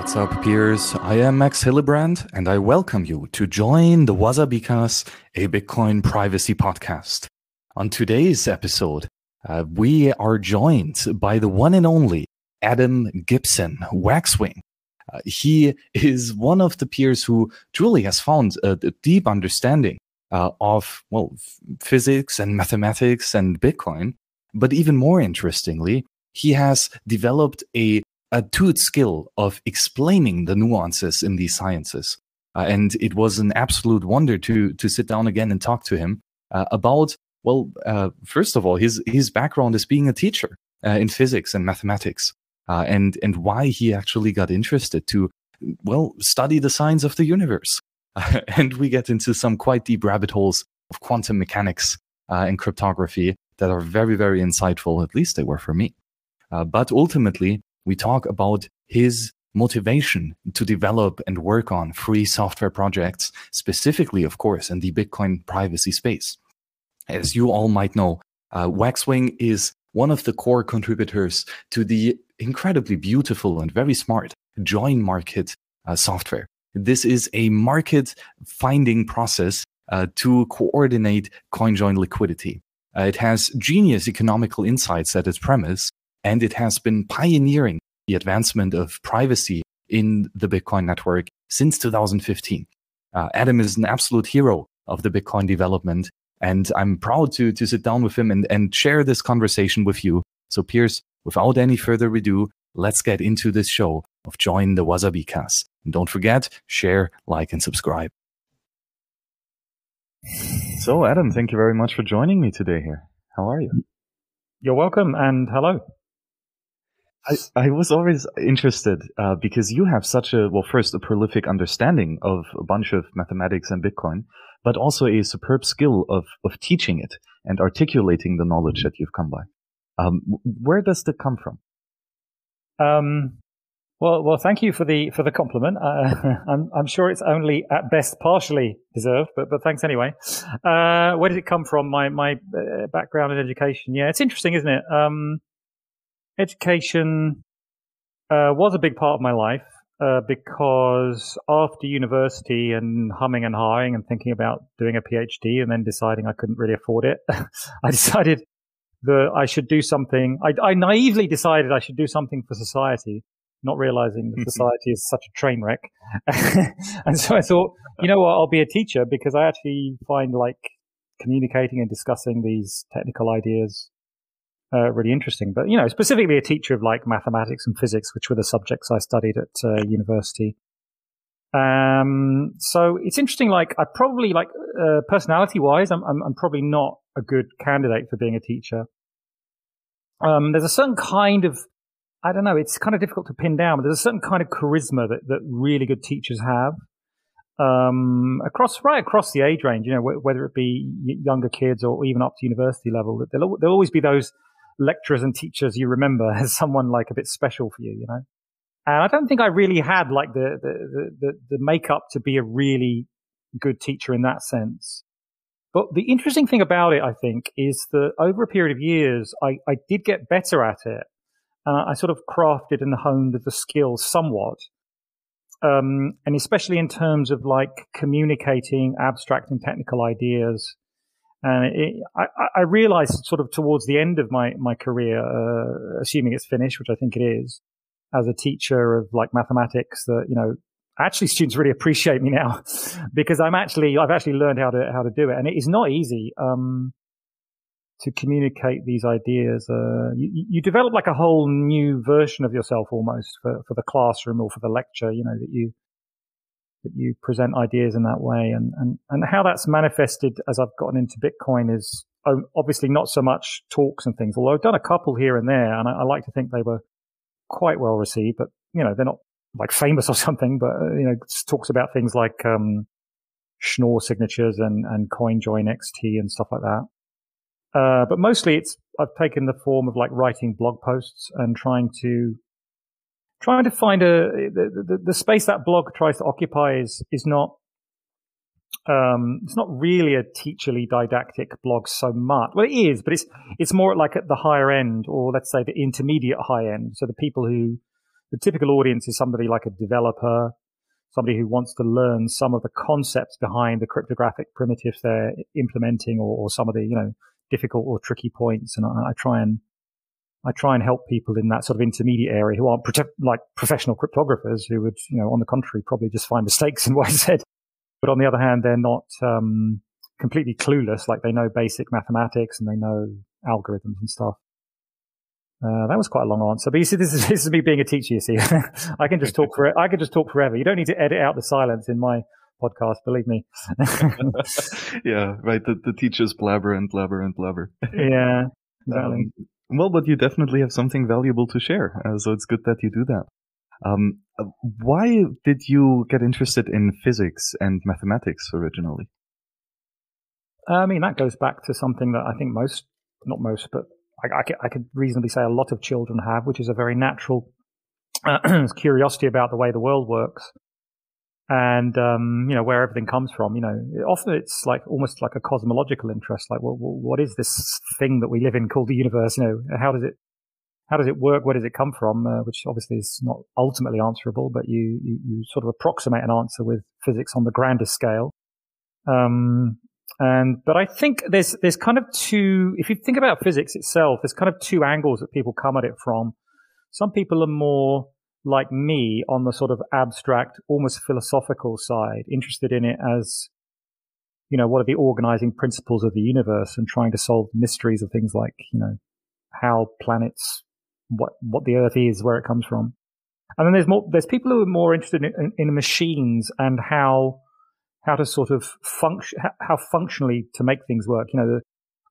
What's up, peers? I am Max Hillebrand, and I welcome you to join the Wasabikas, a Bitcoin privacy podcast. On today's episode, we are joined by the one and only Adam Gibson, Waxwing. He is one of the peers who truly has found a deep understanding of, well, physics and mathematics and Bitcoin. But even more interestingly, he has developed a twoed skill of explaining the nuances in these sciences. And it was an absolute wonder to sit down again and talk to him about, well, first of all, his background as being a teacher in physics and mathematics, and why he actually got interested to, well, study the science of the universe. And we get into some quite deep rabbit holes of quantum mechanics and cryptography that are very, very insightful, at least they were for me. But ultimately, we talk about his motivation to develop and work on free software projects, specifically, of course, in the Bitcoin privacy space. As you all might know, Waxwing is one of the core contributors to the incredibly beautiful and very smart JoinMarket software. This is a market finding process to coordinate CoinJoin liquidity. It has genius economical insights at its premise, and it has been pioneering the advancement of privacy in the Bitcoin network since 2015. Adam is an absolute hero of the Bitcoin development, and I'm proud to sit down with him and share this conversation with you. So, peers, without any further ado, let's get into this show of Join the Wasabikas. And don't forget, share, like, and subscribe. So, Adam, thank you very much for joining me today here. How are you? You're welcome, and hello. I was always interested because you have such a, well, first, a prolific understanding of a bunch of mathematics and Bitcoin, but also a superb skill of teaching it and articulating the knowledge that you've come by. Where does that come from? Well, thank you for the compliment. I'm sure it's only at best partially deserved, but thanks anyway. Where did it come from? My background in education. Yeah, it's interesting, isn't it? Education was a big part of my life because after university and humming and hawing and thinking about doing a PhD and then deciding I couldn't really afford it, I decided that I should do something. I naively decided I should do something for society, not realizing that society is such a train wreck. And so I thought, you know what, I'll be a teacher because I actually find like communicating and discussing these technical ideas really interesting. But, you know, specifically a teacher of like mathematics and physics, which were the subjects I studied at university. So it's interesting, like I probably like personality wise, I'm probably not a good candidate for being a teacher. There's a certain kind of, I don't know, it's kind of difficult to pin down, but there's a certain kind of charisma that really good teachers have, across the age range, you know, whether it be younger kids or even up to university level, that there'll always be those lecturers and teachers you remember as someone like a bit special for you, you know? And I don't think I really had like the makeup to be a really good teacher in that sense. But the interesting thing about it, I think, is that over a period of years, I did get better at it. I sort of crafted and honed the skills somewhat, and especially in terms of like communicating abstract and technical ideas. And I realized sort of towards the end of my career, assuming it's finished, which I think it is, as a teacher of like mathematics, that, you know, actually students really appreciate me now because I've actually learned how to do it, and it is not easy. To communicate these ideas, you develop like a whole new version of yourself almost for the classroom or for the lecture, you know, that you present ideas in that way. And how that's manifested as I've gotten into Bitcoin is obviously not so much talks and things, although I've done a couple here and there, and I like to think they were quite well received, but, you know, they're not like famous or something, but, you know, talks about things like Schnorr signatures and CoinJoin XT and stuff like that. But mostly I've taken the form of like writing blog posts and trying to find the space that blog tries to occupy is not, it's not really a teacherly didactic blog so much. Well, it is, but it's more like at the higher end, or let's say the intermediate high end. So the people who The typical audience is somebody like a developer, somebody who wants to learn some of the concepts behind the cryptographic primitives they're implementing, or some of the, you know, difficult or tricky points. And I try and help people in that sort of intermediate area who aren't like professional cryptographers, who would, you know, on the contrary, probably just find mistakes in what I said. But on the other hand, they're not completely clueless. Like, they know basic mathematics and they know algorithms and stuff. That was quite a long answer, but you see, this is me being a teacher. You see, I can just talk forever. You don't need to edit out the silence in my podcast, believe me. Yeah, right. The teachers blabber and blabber and blabber. Yeah, exactly. Well, but you definitely have something valuable to share, so it's good that you do that. Why did you get interested in physics and mathematics originally? I mean, that goes back to something that I think I could reasonably say a lot of children have, which is a very natural curiosity about the way the world works, and you know, where everything comes from. You know, often it's like almost like a cosmological interest, like what is this thing that we live in called the universe? You know, how does it work? Where does it come from? Which obviously is not ultimately answerable, but you sort of approximate an answer with physics on the grander scale. But I think there's kind of two, if you think about physics itself, there's kind of two angles that people come at it from. Some people are more like me on the sort of abstract, almost philosophical side, interested in it as, you know, what are the organizing principles of the universe, and trying to solve mysteries of things like, you know, how planets, what the Earth is, where it comes from. And then there's people who are more interested in machines and how to sort of function, how functionally to make things work. You know,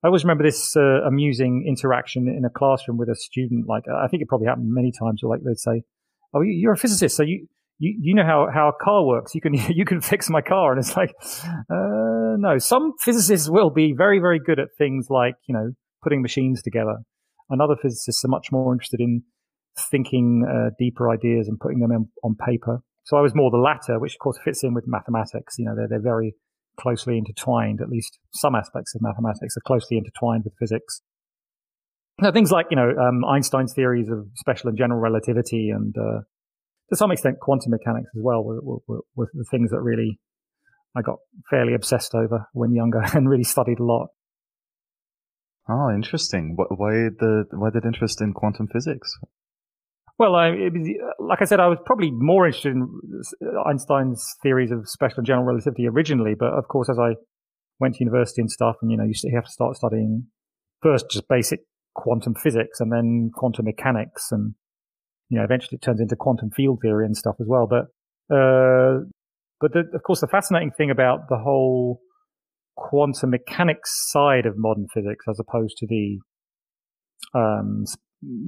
I always remember this amusing interaction in a classroom with a student. Like, I think it probably happened many times. Or like, they'd say, "Oh, you're a physicist, so you know how a car works. You can fix my car." And it's like, no. Some physicists will be very, very good at things like, you know, putting machines together, and other physicists are much more interested in thinking deeper ideas and putting them on paper. So I was more the latter, which of course fits in with mathematics. You know, they're very closely intertwined. At least some aspects of mathematics are closely intertwined with physics. Now, things like, you know, Einstein's theories of special and general relativity, and to some extent quantum mechanics as well, were the things that really I got fairly obsessed over when younger and really studied a lot. Oh, interesting. Why that interest in quantum physics? Well, like I said, I was probably more interested in Einstein's theories of special and general relativity originally, but of course, as I went to university and stuff, and, you know, you have to start studying first just basic quantum physics and then quantum mechanics, and, you know, eventually it turns into quantum field theory and stuff as well. But of course, the fascinating thing about the whole quantum mechanics side of modern physics, as opposed to the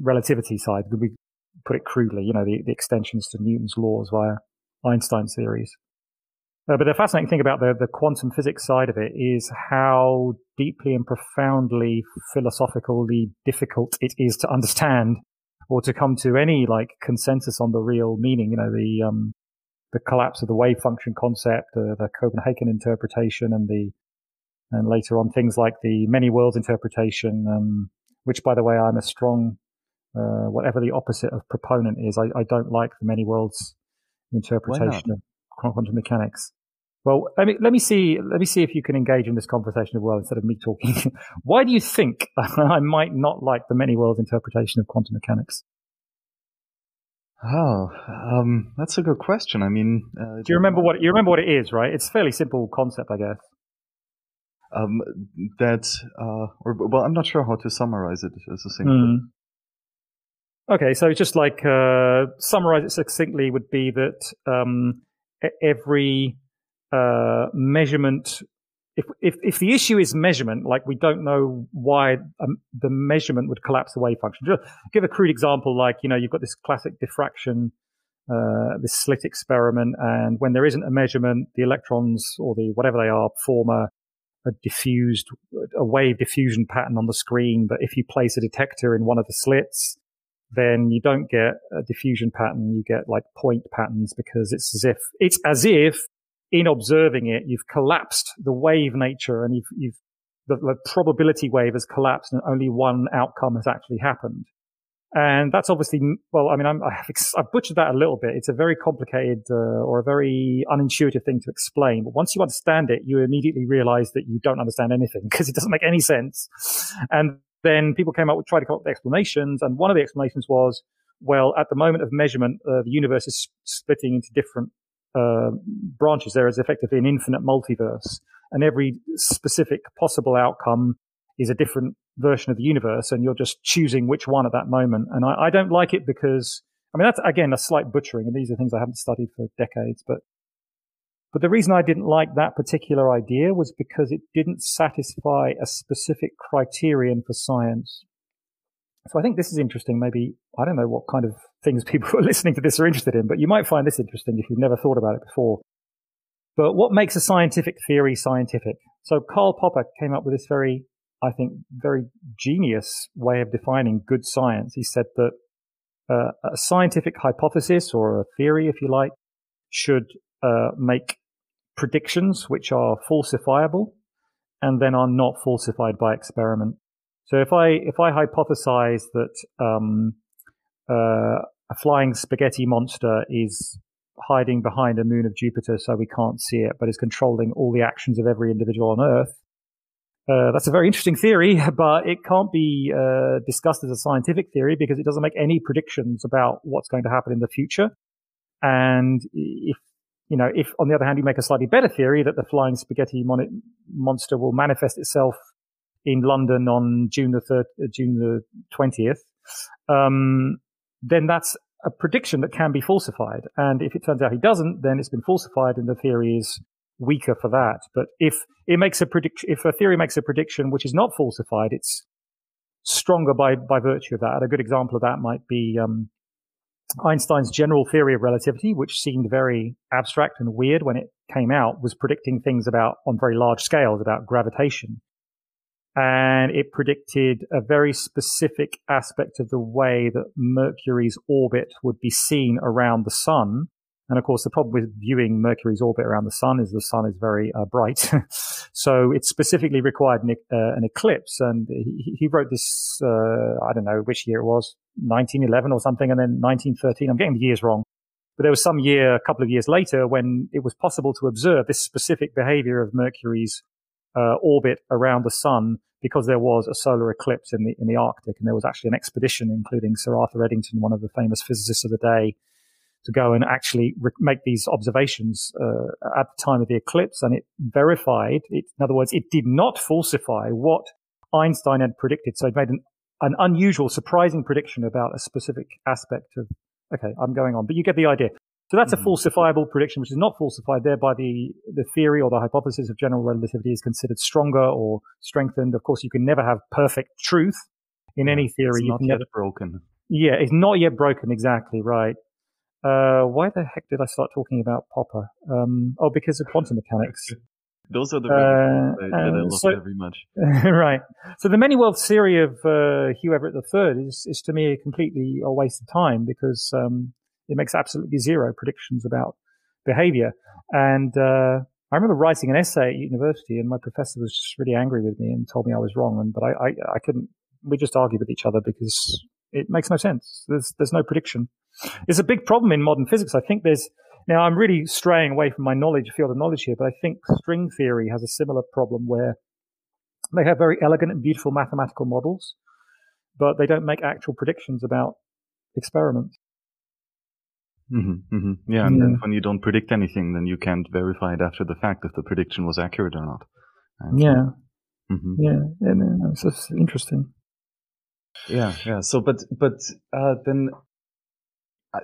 relativity side, would be, put it crudely, you know, the extensions to Newton's laws via Einstein's theories. But the fascinating thing about the quantum physics side of it is how deeply and profoundly philosophically difficult it is to understand, or to come to any like consensus on the real meaning. You know, the collapse of the wave function concept, the Copenhagen interpretation, and later on things like the many worlds interpretation, which, by the way, I'm a strong whatever the opposite of proponent is. I don't like the many worlds interpretation of quantum mechanics. Well, let me see if you can engage in this conversation as well instead of me talking. Why do you think I might not like the many worlds interpretation of quantum mechanics? Oh, that's a good question. I mean, do you remember what it is? Right, it's a fairly simple concept, I guess. I'm not sure how to summarize it as a single. Okay, so just like summarize it succinctly would be that every measurement, if the issue is measurement, like we don't know why the measurement would collapse the wave function. Just give a crude example, like, you know, you've got this classic diffraction, this slit experiment, and when there isn't a measurement, the electrons or the whatever they are form a wave diffusion pattern on the screen. But if you place a detector in one of the slits, then you don't get a diffusion pattern. You get like point patterns, because it's as if in observing it, you've collapsed the wave nature, and the probability wave has collapsed, and only one outcome has actually happened. And that's obviously, well, I mean, I've butchered that a little bit. It's a very complicated or a very unintuitive thing to explain. But once you understand it, you immediately realize that you don't understand anything because it doesn't make any sense. And then people tried to come up with explanations. And one of the explanations was, well, at the moment of measurement, the universe is splitting into different branches. There is effectively an infinite multiverse. And every specific possible outcome is a different version of the universe, and you're just choosing which one at that moment. And I don't like it because, I mean, that's, again, a slight butchering, and these are things I haven't studied for decades. But the reason I didn't like that particular idea was because it didn't satisfy a specific criterion for science. So I think this is interesting. Maybe, I don't know what kind of things people who are listening to this are interested in, but you might find this interesting if you've never thought about it before. But what makes a scientific theory scientific? So Karl Popper came up with this very, I think, very genius way of defining good science. He said that a scientific hypothesis, or a theory, if you like, should make predictions which are falsifiable and then are not falsified by experiment. So if I hypothesize that a flying spaghetti monster is hiding behind a moon of Jupiter so we can't see it, but is controlling all the actions of every individual on Earth, that's a very interesting theory, but it can't be discussed as a scientific theory because it doesn't make any predictions about what's going to happen in the future. And if on the other hand, you make a slightly better theory that the flying spaghetti monster will manifest itself in London on June the 20th, then that's a prediction that can be falsified. And if it turns out he doesn't, then it's been falsified and the theory is weaker for that. But if a theory makes a prediction which is not falsified, it's stronger by virtue of that. And a good example of that might be Einstein's general theory of relativity, which seemed very abstract and weird when it came out, was predicting things on very large scales about gravitation. And it predicted a very specific aspect of the way that Mercury's orbit would be seen around the sun. And of course, the problem with viewing Mercury's orbit around the sun is very bright. So it specifically required an eclipse. And he wrote this, I don't know which year it was, 1911 or something, and then 1913. I'm getting the years wrong. But there was some year, a couple of years later, when it was possible to observe this specific behavior of Mercury's orbit around the sun because there was a solar eclipse in the Arctic, and there was actually an expedition including Sir Arthur Eddington, one of the famous physicists of the day, to go and actually make these observations at the time of the eclipse. And it verified it. In other words, it did not falsify what Einstein had predicted. So it made an unusual, surprising prediction about a specific aspect of, okay, I'm going on, but you get the idea. So that's a falsifiable prediction, which is not falsified. Thereby, the theory or the hypothesis of general relativity is considered stronger or strengthened. Of course, you can never have perfect truth in any theory. It's not yet broken. Yeah, it's not yet broken. Exactly right. Why the heck did I start talking about Popper? Because of quantum mechanics. Those are the reasons that I love very much. Right. So the many-world theory of Hugh Everett III is to me completely a waste of time because it makes absolutely zero predictions about behavior. And I remember writing an essay at university, and my professor was just really angry with me and told me I was wrong. But I couldn't. We just argued with each other because it makes no sense. There's no prediction. It's a big problem in modern physics. I think now I'm really straying away from my field of knowledge here, but I think string theory has a similar problem where they have very elegant and beautiful mathematical models, but they don't make actual predictions about experiments. Mm-hmm, mm-hmm. Yeah, and then when you don't predict anything, then you can't verify it after the fact if the prediction was accurate or not. And yeah, mm-hmm. Yeah, no, it's interesting. Yeah. So, but then,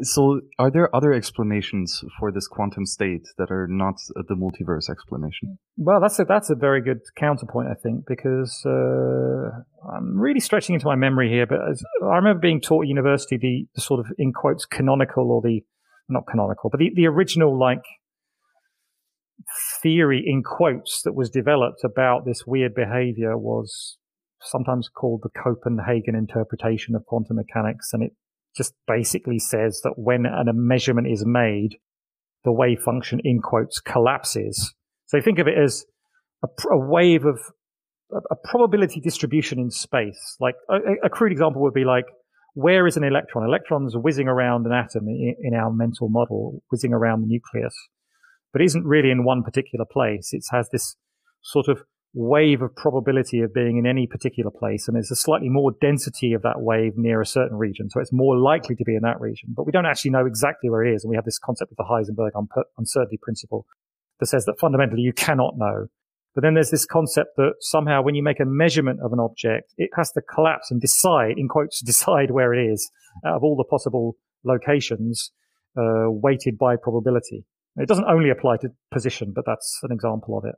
so are there other explanations for this quantum state that are not the multiverse explanation? Well, that's a very good counterpoint, I think, because I'm really stretching into my memory here. But I remember being taught at university the sort of, in quotes, canonical, or the not canonical, but the original theory in quotes that was developed about this weird behavior was sometimes called the Copenhagen interpretation of quantum mechanics, and it just basically says that when a measurement is made, the wave function, in quotes, collapses. So think of it as a wave of a probability distribution in space. Like a crude example would be like where is an electron? Electrons are whizzing around an atom in our mental model, whizzing around the nucleus, but isn't really in one particular place. It has this sort of wave of probability of being in any particular place, and there's a slightly more density of that wave near a certain region, so it's more likely to be in that region. But we don't actually know exactly where it is, and we have this concept of the Heisenberg uncertainty principle that says that fundamentally you cannot know. But then there's this concept that somehow when you make a measurement of an object, it has to collapse and decide, in quotes, decide where it is out of all the possible locations, weighted by probability. It doesn't only apply to position, but that's an example of it.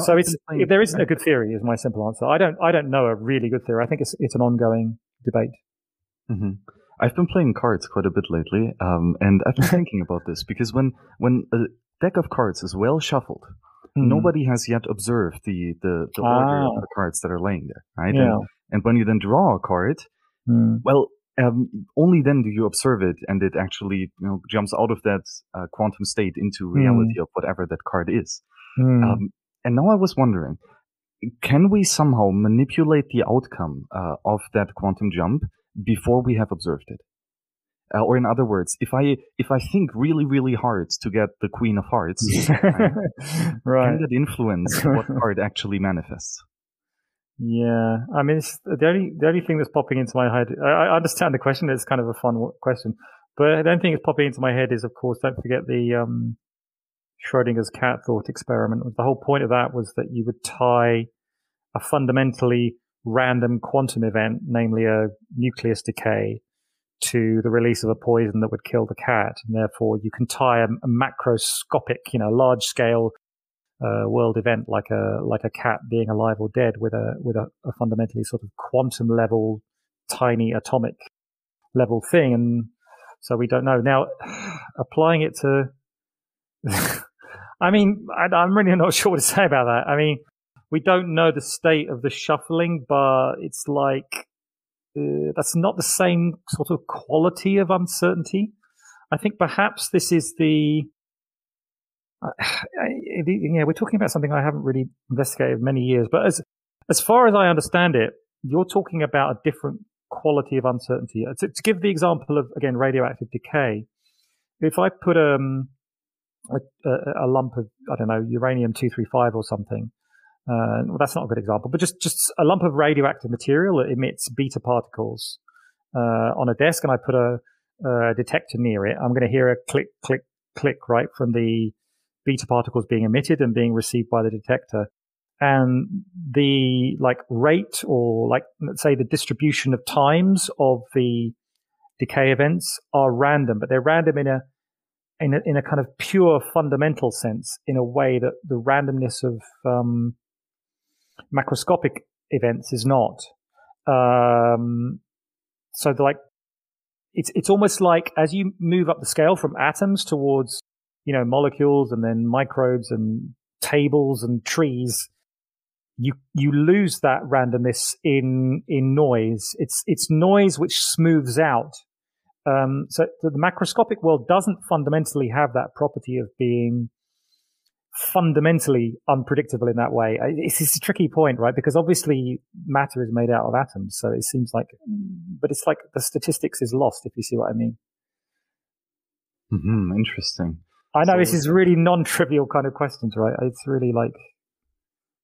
So it's, there isn't a good theory, is my simple answer. I don't know a really good theory. I think it's an ongoing debate. Mm-hmm. I've been playing cards quite a bit lately, and I've been thinking about this because when a deck of cards is well shuffled, mm-hmm. nobody has yet observed the order of the cards that are laying there, right? Yeah. And when you then draw a card, well, only then do you observe it, and it actually jumps out of that quantum state into reality of whatever that card is. And now I was wondering, can we somehow manipulate the outcome of that quantum jump before we have observed it? Or in other words, if I think really, really hard to get the Queen of Hearts, can that influence what card actually manifests? Yeah, I mean, it's the only thing that's popping into my head. I understand the question; it's kind of a fun question, but the only thing that's popping into my head is, of course, don't forget the Schrodinger's cat thought experiment. The whole point of that was that you would tie a fundamentally random quantum event, namely a nucleus decay, to the release of a poison that would kill the cat, and therefore you can tie a macroscopic, large scale world event like a cat being alive or dead with a fundamentally sort of quantum level, tiny atomic level thing. And so we don't know now applying it to I mean, I'm really not sure what to say about that. I mean, we don't know the state of the shuffling, but it's like that's not the same sort of quality of uncertainty. I think perhaps this is the we're talking about something I haven't really investigated for many years, but as far as I understand it, you're talking about a different quality of uncertainty. To give the example of, again, radioactive decay, if I put a lump of, I don't know, uranium-235 or something, well, that's not a good example, but just a lump of radioactive material that emits beta particles on a desk, and I put a detector near it, I'm going to hear a click, click, click, right, from the beta particles being emitted and being received by the detector. And the rate, or let's say the distribution of times of the decay events, are random, but they're random in a kind of pure fundamental sense, in a way that the randomness of macroscopic events is not. So it's almost like as you move up the scale from atoms towards molecules and then microbes and tables and trees, you lose that randomness in noise. It's noise which smooths out. So the macroscopic world doesn't fundamentally have that property of being fundamentally unpredictable in that way. It's a tricky point, right? Because obviously matter is made out of atoms, so it seems like, but it's like the statistics is lost, if you see what I mean. Mm-hmm, interesting. I know, so this is really non-trivial kind of questions, right? It's really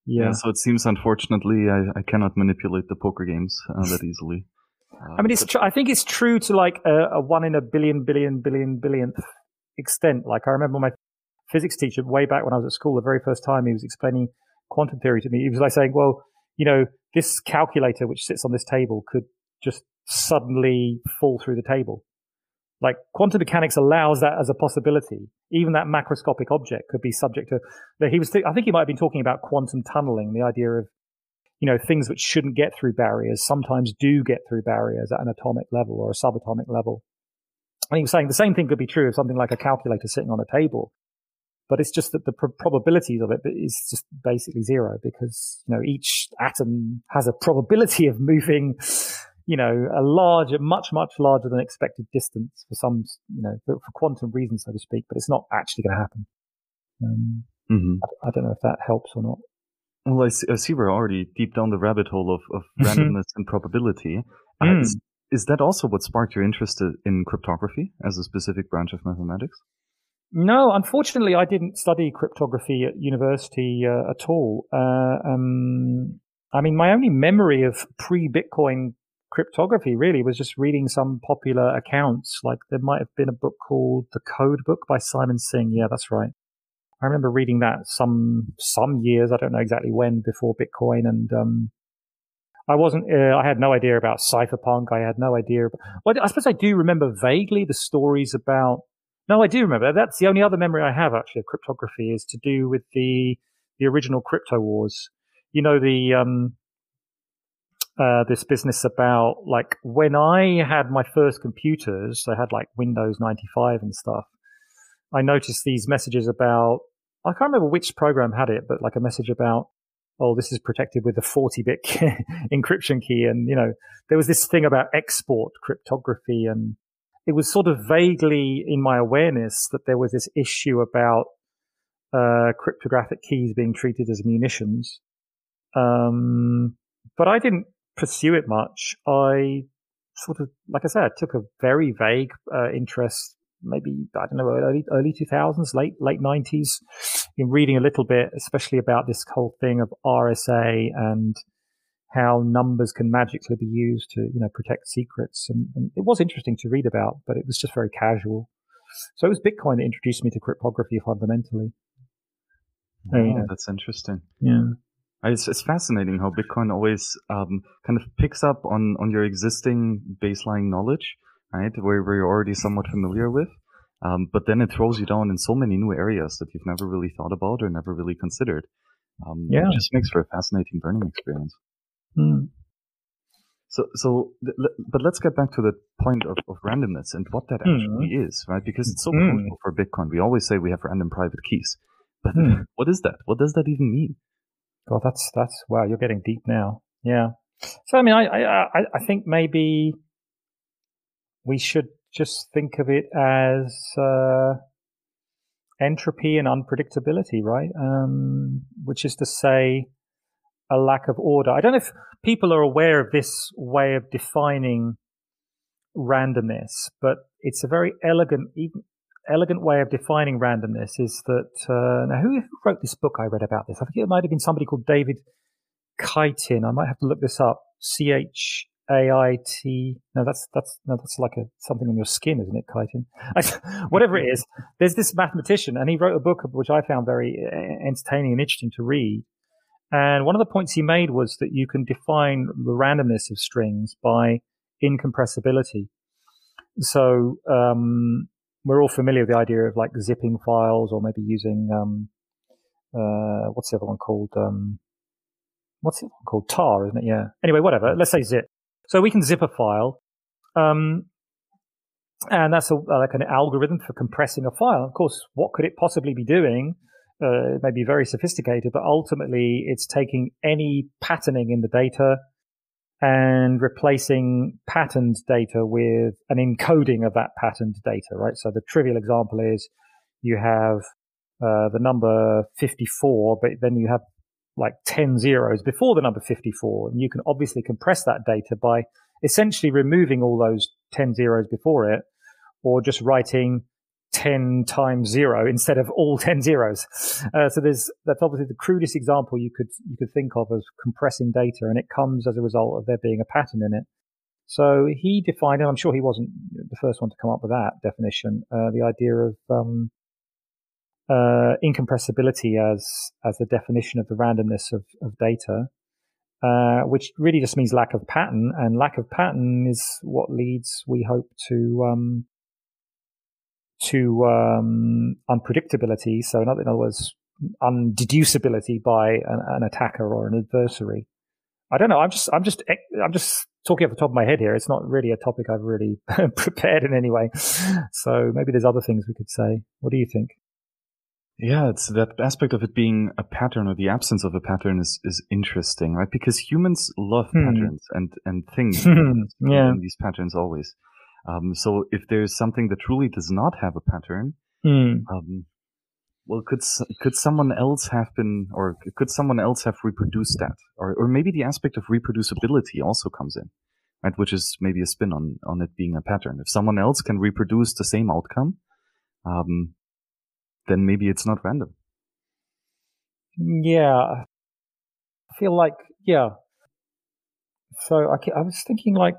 yeah. So it seems, unfortunately, I cannot manipulate the poker games that easily. I mean, I think it's true to a one in a billion billionth extent. I remember my physics teacher way back when I was at school, the very first time he was explaining quantum theory to me, he was saying, well, this calculator which sits on this table could just suddenly fall through the table. Quantum mechanics allows that as a possibility. Even that macroscopic object could be subject to. I think he might have been talking about quantum tunneling, the idea of, things which shouldn't get through barriers sometimes do get through barriers at an atomic level or a subatomic level. And he was saying the same thing could be true of something like a calculator sitting on a table, but it's just that the probabilities of it is just basically zero, because each atom has a probability of moving a larger, much larger than expected distance for some, for quantum reasons, so to speak, but it's not actually going to happen. I don't know if that helps or not. Well, I see we're already deep down the rabbit hole of randomness and probability. Is that also what sparked your interest in cryptography as a specific branch of mathematics? No, unfortunately, I didn't study cryptography at university at all. I mean, my only memory of pre-Bitcoin cryptography really was just reading some popular accounts. Like there might have been a book called The Code Book by Simon Singh. Yeah, that's right. I remember reading that some years, I don't know exactly when, before Bitcoin. And I had no idea about cypherpunk. I had no idea. Well, I suppose I do remember vaguely the stories about, no, I do remember. That's the only other memory I have actually of cryptography is to do with the original crypto wars. You know, this business about, like, when I had my first computers, I had like Windows 95 and stuff. I noticed these messages about, I can't remember which program had it, but like a message about, oh, this is protected with a 40-bit encryption key. And, you know, there was this thing about export cryptography. And it was sort of vaguely in my awareness that there was this issue about cryptographic keys being treated as munitions. But I didn't pursue it much. I sort of, like I said, I took a very vague interest, maybe, I don't know, early 2000s, late 90s, in reading a little bit, especially about this whole thing of RSA and how numbers can magically be used to, you know, protect secrets. And it was interesting to read about, but it was just very casual. So it was Bitcoin that introduced me to cryptography fundamentally. Wow, that's interesting. Yeah. It's fascinating how Bitcoin always kind of picks up on your existing baseline knowledge, right, where you're already somewhat familiar with, but then it throws you down in so many new areas that you've never really thought about or never really considered. It just makes for a fascinating learning experience. So, but let's get back to the point of randomness and what that actually is, right? Because it's so powerful for Bitcoin. We always say we have random private keys, but what is that? What does that even mean? God, that's wow! You're getting deep now. Yeah. So I mean, I think maybe we should just think of it as entropy and unpredictability, right? Which is to say, a lack of order. I don't know if people are aware of this way of defining randomness, but it's a very elegant way of defining randomness is that now who wrote this book I read about this? I think it might have been somebody called David Chaitin. I might have to look this up. CHAIT. No, that's like a something on your skin, isn't it? Chitin. Whatever it is. There's this mathematician, and he wrote a book which I found very entertaining and interesting to read. And one of the points he made was that you can define the randomness of strings by incompressibility. So we're all familiar with the idea of like zipping files, or maybe using what's the other one called? Tar, isn't it? Yeah. Anyway, whatever. Let's say zip. So we can zip a file, and that's like an algorithm for compressing a file. Of course, what could it possibly be doing? It may be very sophisticated, but ultimately, it's taking any patterning in the data and replacing patterned data with an encoding of that patterned data, right? So the trivial example is you have the number 54, but then you have like 10 zeros before the number 54. And you can obviously compress that data by essentially removing all those 10 zeros before it, or just writing 10 times zero instead of all 10 zeros. That's obviously the crudest example you could think of as compressing data, and it comes as a result of there being a pattern in it. So he defined, and I'm sure he wasn't the first one to come up with that definition, the idea of incompressibility as the definition of the randomness of data, which really just means lack of pattern, and lack of pattern is what leads, we hope, to unpredictability, so in other words, undeducibility by an attacker or an adversary. I don't know. I'm just talking off the top of my head here. It's not really a topic I've really prepared in any way. So maybe there's other things we could say. What do you think? Yeah, it's that aspect of it being a pattern or the absence of a pattern is interesting, right? Because humans love patterns and things. Yeah, these patterns always. So if there's something that truly does not have a pattern, well, could someone else have been, or could someone else have reproduced that? Or maybe the aspect of reproducibility also comes in, right? Which is maybe a spin on it being a pattern. If someone else can reproduce the same outcome, then maybe it's not random. Yeah. I feel like, yeah. So I was thinking like,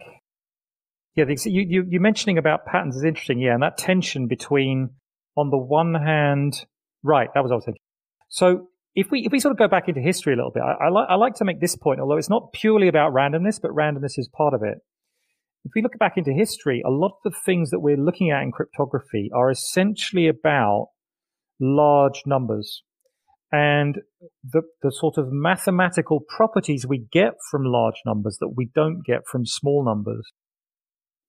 yeah, you're mentioning about patterns is interesting. Yeah. And that tension between, on the one hand, right, that was what I was thinking. So if we sort of go back into history a little bit, I like to make this point, although it's not purely about randomness, but randomness is part of it. If we look back into history, a lot of the things that we're looking at in cryptography are essentially about large numbers. And the sort of mathematical properties we get from large numbers that we don't get from small numbers.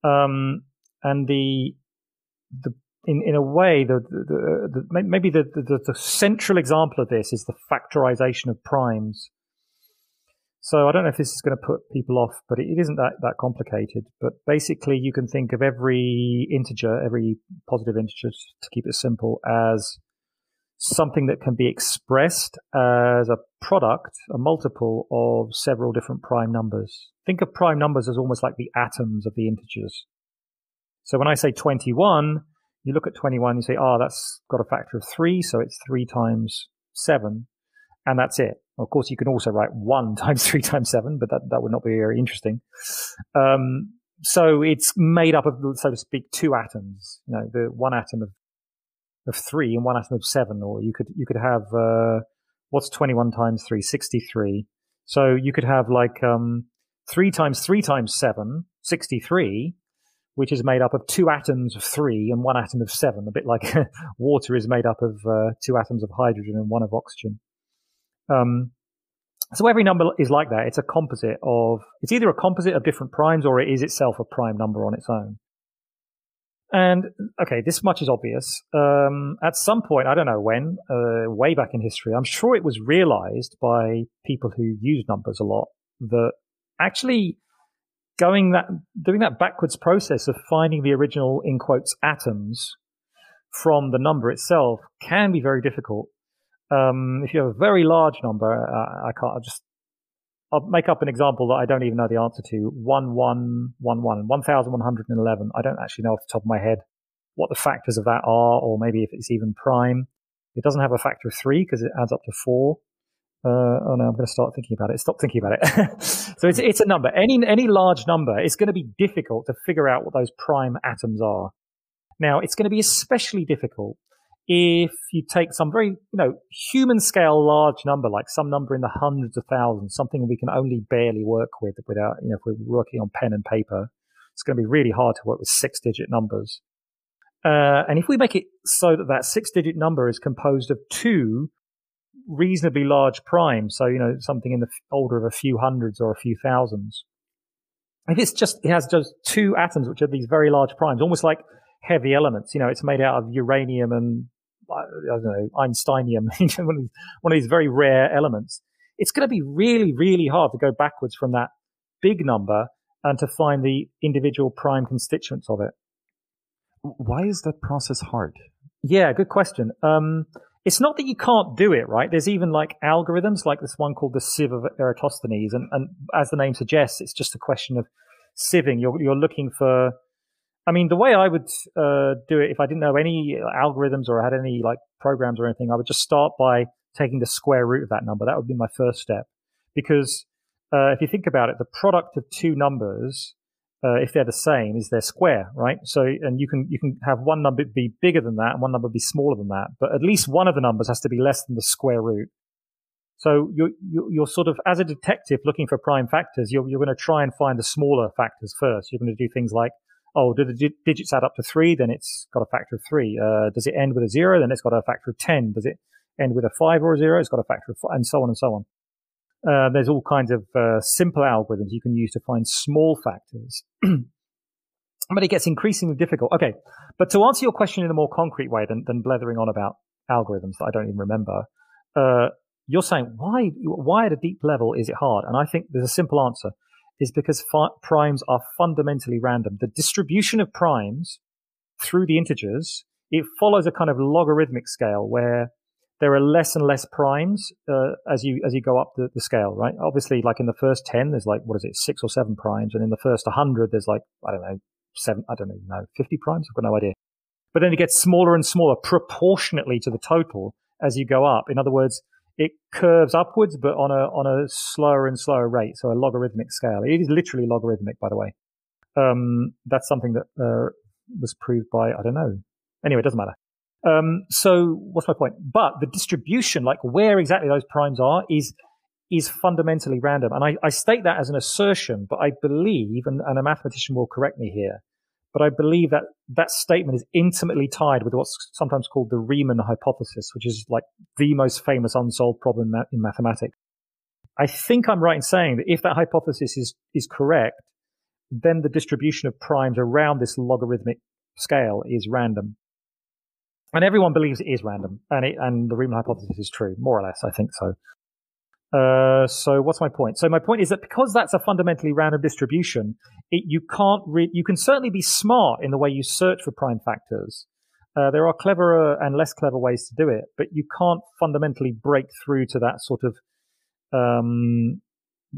And in a way, maybe the central example of this is the factorization of primes. So I don't know if this is going to put people off, but it isn't that complicated. But basically, you can think of every integer, every positive integer, to keep it simple, as something that can be expressed as a product, a multiple of several different prime numbers. Think of prime numbers as almost like the atoms of the integers. So when I say 21, you look at 21, you say, oh, that's got a factor of 3, so it's 3 times 7, and that's it. Of course, you can also write 1 times 3 times 7, but that would not be very interesting. So it's made up of, so to speak, 2 atoms. You know, the 1 atom of 3 and 1 atom of 7, or you could have what's 21 times 3? 63. So you could have like 3 times 3 times 7, 63. Which is made up of 2 atoms of 3 and 1 atom of 7, a bit like water is made up of 2 atoms of hydrogen and 1 of oxygen. So every number is like that. It's a composite of, it's either a composite of different primes or it is itself a prime number on its own. And, okay, this much is obvious. At some point, I don't know when, way back in history, I'm sure it was realized by people who use numbers a lot that actually doing that backwards process of finding the original, in quotes, atoms from the number itself can be very difficult. If you have a very large number, I'll make up an example that I don't even know the answer to. 1111, 1111. I don't actually know off the top of my head what the factors of that are, or maybe if it's even prime. It doesn't have a factor of 3 because it adds up to 4. Oh no, I'm going to start thinking about it. Stop thinking about it. So it's a number. Any large number, it's going to be difficult to figure out what those prime atoms are. Now, it's going to be especially difficult if you take some very, human scale large number, like some number in the hundreds of thousands, something we can only barely work with without, if we're working on pen and paper. It's going to be really hard to work with 6-digit numbers. And if we make it so that 6-digit number is composed of 2 reasonably large prime, so something in the order of a few hundreds or a few thousands. If it has just 2 atoms, which are these very large primes, almost like heavy elements. It's made out of uranium and I don't know, einsteinium, one of these very rare elements. It's going to be really, really hard to go backwards from that big number and to find the individual prime constituents of it. Why is that process hard? Yeah, good question. It's not that you can't do it, right? There's even like algorithms like this one called the sieve of Eratosthenes. And as the name suggests, it's just a question of sieving. You're looking for, the way I would do it if I didn't know any algorithms or I had any like programs or anything, I would just start by taking the square root of that number. That would be my first step. Because if you think about it, the product of 2 numbers, if they're the same, is their square, right? So, and you can have one number be bigger than that and one number be smaller than that, but at least one of the numbers has to be less than the square root. So you're sort of, as a detective looking for prime factors, you're going to try and find the smaller factors first. You're going to do things like, oh, do the digits add up to 3? Then it's got a factor of 3. Does it end with a 0? Then it's got a factor of 10. Does it end with a 5 or a 0? It's got a factor of 4, and so on and so on. There's all kinds of simple algorithms you can use to find small factors. But it gets increasingly difficult. Okay, but to answer your question in a more concrete way than blethering on about algorithms that I don't even remember, you're saying, why at a deep level is it hard? And I think there's a simple answer. It's because primes are fundamentally random. The distribution of primes through the integers, it follows a kind of logarithmic scale where there are less and less primes as you go up the scale, right? Obviously, like in the first 10, there's like, what is it, 6 or 7 primes, and in the first 100, there's like, I don't know, 7, I don't even know, 50 primes? I've got no idea. But then it gets smaller and smaller proportionately to the total as you go up. In other words, it curves upwards, but on a slower and slower rate, so a logarithmic scale. It is literally logarithmic, by the way. That's something that was proved by, I don't know. Anyway, it doesn't matter. So what's my point? But the distribution, like where exactly those primes are, is fundamentally random. And I state that as an assertion, but I believe, and a mathematician will correct me here, but I believe that that statement is intimately tied with what's sometimes called the Riemann hypothesis, which is like the most famous unsolved problem in mathematics. I think I'm right in saying that if that hypothesis is correct, then the distribution of primes around this logarithmic scale is random. And everyone believes it is random, and the Riemann hypothesis is true, more or less, I think so. So what's my point? So my point is that because that's a fundamentally random distribution, you can certainly be smart in the way you search for prime factors. There are cleverer and less clever ways to do it, but you can't fundamentally break through to that sort of,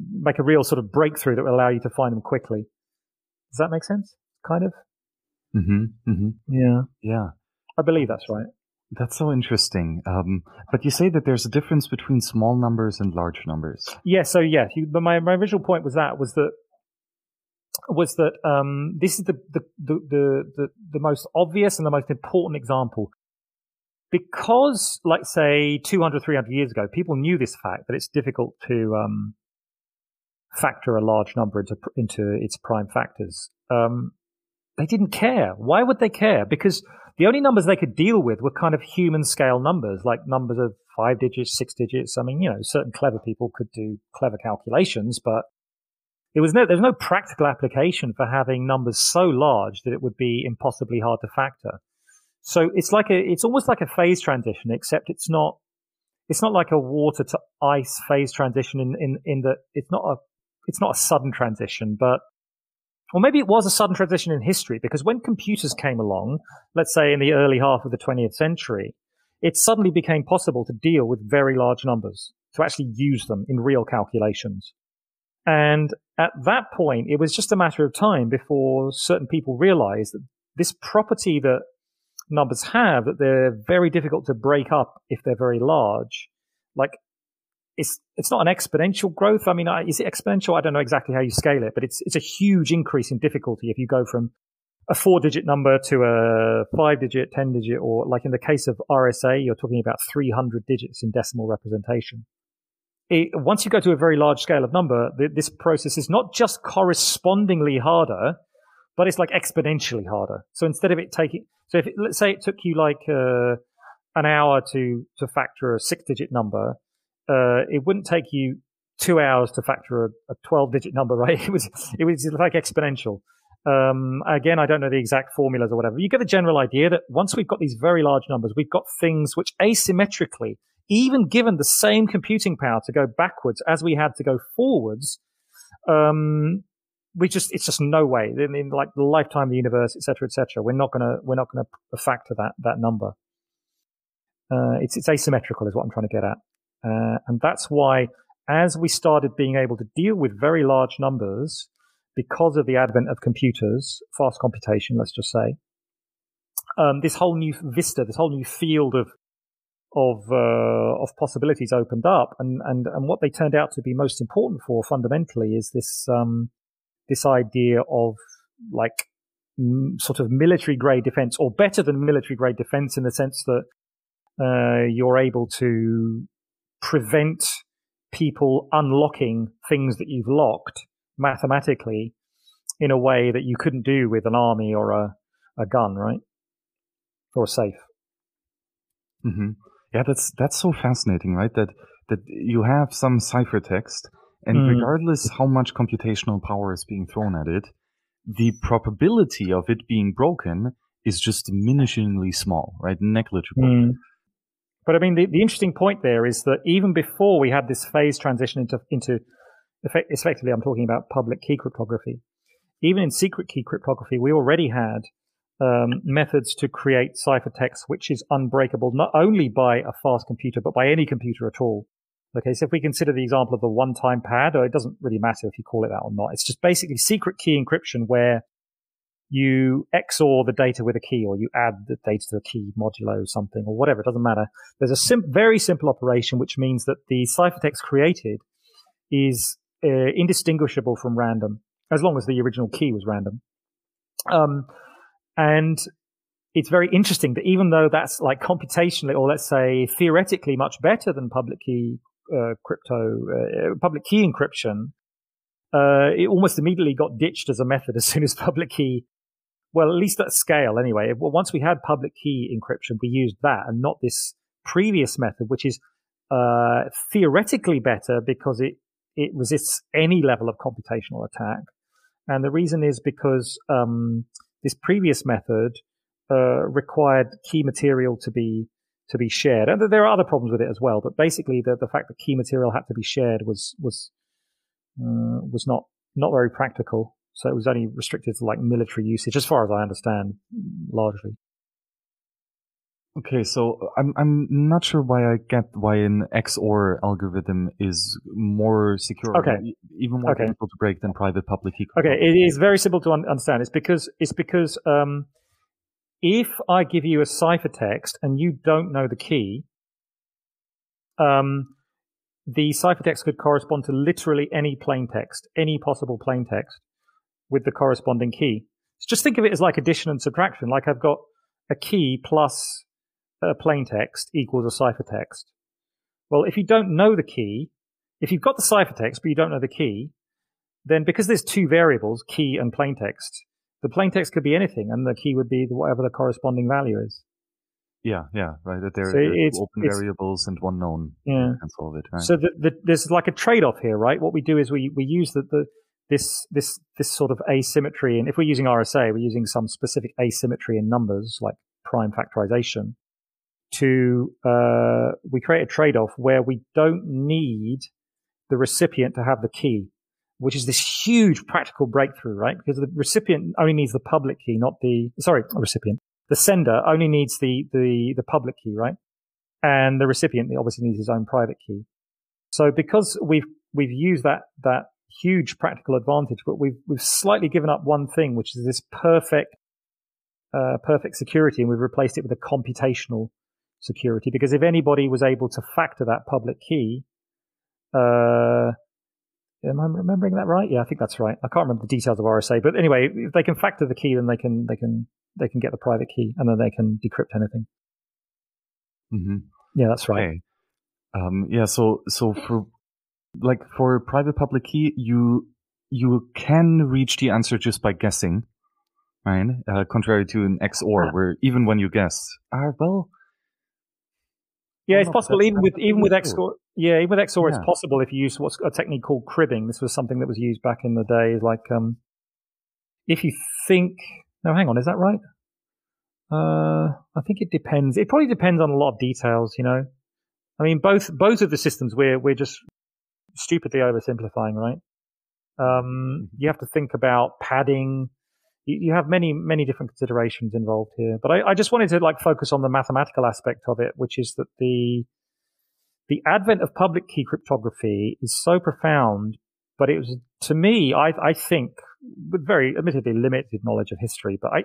make a real sort of breakthrough that will allow you to find them quickly. Does that make sense? Kind of? Mm-hmm. Mm-hmm. Yeah. Yeah. I believe that's right. That's so interesting. But you say that there's a difference between small numbers and large numbers. Yeah. So yeah, my original point was that this is the most obvious and the most important example, because like say 200, 300 years ago, people knew this fact that it's difficult to factor a large number into its prime factors. They didn't care. Why would they care? Because the only numbers they could deal with were kind of human scale numbers, like numbers of 5 digits, 6 digits. I mean, you know, certain clever people could do clever calculations, but there's no practical application for having numbers so large that it would be impossibly hard to factor. So it's almost like a phase transition, except it's not like a water to ice phase transition in that it's not a sudden transition, but or maybe it was a sudden transition in history, because when computers came along, let's say in the early half of the 20th century, it suddenly became possible to deal with very large numbers, to actually use them in real calculations. And at that point, it was just a matter of time before certain people realized that this property that numbers have, that they're very difficult to break up if they're very large, like it's not an exponential growth. I mean, is it exponential? I don't know exactly how you scale it, but it's a huge increase in difficulty if you go from a 4-digit number to a 5-digit, 10-digit, or like in the case of RSA, you're talking about 300 digits in decimal representation. Once you go to a very large scale of number, this process is not just correspondingly harder, but it's like exponentially harder. So instead of it taking, so if let's say it took you like an hour to factor a 6-digit number, it wouldn't take you 2 hours to factor a 12-digit number, right? It was like exponential. Again, I don't know the exact formulas or whatever. You get the general idea that once we've got these very large numbers, we've got things which asymmetrically, even given the same computing power to go backwards as we had to go forwards, it's just no way. In like the lifetime of the universe, et cetera, we're not gonna factor that number. It's asymmetrical is what I'm trying to get at. And that's why, as we started being able to deal with very large numbers because of the advent of computers, fast computation, let's just say, this whole new vista, this whole new field of possibilities opened up, and what they turned out to be most important for fundamentally is this this idea of like sort of military grade defense, or better than military grade defense in the sense that you're able to prevent people unlocking things that you've locked mathematically in a way that you couldn't do with an army or a gun, right? Or a safe. Mm-hmm. Yeah, that's so fascinating, right? That you have some ciphertext, and regardless how much computational power is being thrown at it, the probability of it being broken is just diminishingly small, right? Negligible. Mm. But I mean, the interesting point there is that even before we had this phase transition into effectively, I'm talking about public key cryptography. Even in secret key cryptography, we already had methods to create ciphertext, which is unbreakable not only by a fast computer, but by any computer at all. Okay, so if we consider the example of the one-time pad, or it doesn't really matter if you call it that or not. It's just basically secret key encryption where you XOR the data with a key, or you add the data to a key modulo something or whatever. It doesn't matter. There's a very simple operation, which means that the ciphertext created is indistinguishable from random, as long as the original key was random. And it's very interesting that even though that's like computationally, or let's say theoretically, much better than public key public key encryption, it almost immediately got ditched as a method as soon as public key, well, at least at scale anyway. Well, once we had public key encryption, we used that and not this previous method, which is theoretically better because it resists any level of computational attack. And the reason is because this previous method required key material to be shared. And there are other problems with it as well, but basically the fact that key material had to be shared was not very practical. So it was only restricted to like military usage, as far as I understand, largely. Okay, so I'm not sure why I get why an XOR algorithm is more secure, okay, even more difficult to break than private public key. Okay, it is very simple to understand. It's because if I give you a ciphertext and you don't know the key, the ciphertext could correspond to literally any plain text, any possible plain text with the corresponding key. So just think of it as like addition and subtraction. Like I've got a key plus a plain text equals a ciphertext. Well, if you don't know the key, if you've got the ciphertext but you don't know the key, then because there's two variables, key and plain text, the plain text could be anything, and the key would be whatever the corresponding value is. Yeah, yeah, right. There are open variables and one known. Yeah, and solve it. Right? So there's like a trade-off here, right? What we do is we use this sort of asymmetry, and if we're using RSA, we're using some specific asymmetry in numbers, like prime factorization. We create a trade-off where we don't need the recipient to have the key, which is this huge practical breakthrough, right? Because the recipient only needs the public key, the sender only needs the public key, right? And the recipient obviously needs his own private key. So because we've used that huge practical advantage, but we've slightly given up one thing, which is this perfect security, and we've replaced it with a computational security, because if anybody was able to factor that public key, am I remembering that right? Yeah, I think that's right. I can't remember the details of RSA, but anyway, if they can factor the key, then they can get the private key, and then they can decrypt anything. Mm-hmm. Yeah, that's right. Okay. Yeah, so for private public key, you can reach the answer just by guessing, right? Contrary to an XOR, where even when you guess, yeah, it's possible. Even with XOR, it's possible if you use what's a technique called cribbing. This was something that was used back in the day. Like, if you think, no, hang on, is that right? I think it depends. It probably depends on a lot of details. You know, I mean, both of the systems we're just stupidly oversimplifying, right? You have to think about padding. You have many different considerations involved here, but I just wanted to like focus on the mathematical aspect of it, which is that the advent of public key cryptography is so profound. But it was, to me, I think, with very admittedly limited knowledge of history, but I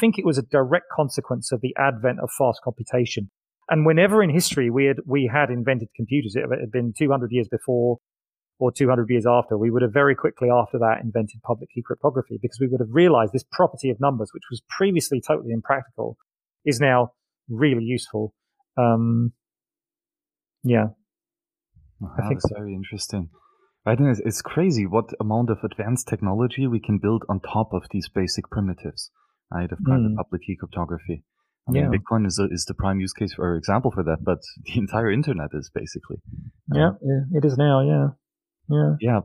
think it was a direct consequence of the advent of fast computation. And whenever in history we had invented computers, it had been 200 years before or 200 years after, we would have very quickly after that invented public key cryptography, because we would have realized this property of numbers, which was previously totally impractical, is now really useful. Yeah. Wow, I think that's very interesting. I think it's crazy what amount of advanced technology we can build on top of these basic primitives, right, of private public key cryptography. I mean, Bitcoin is the prime use case or example for that, but the entire internet is basically. Yeah, it is now, yeah. Yeah. Yeah.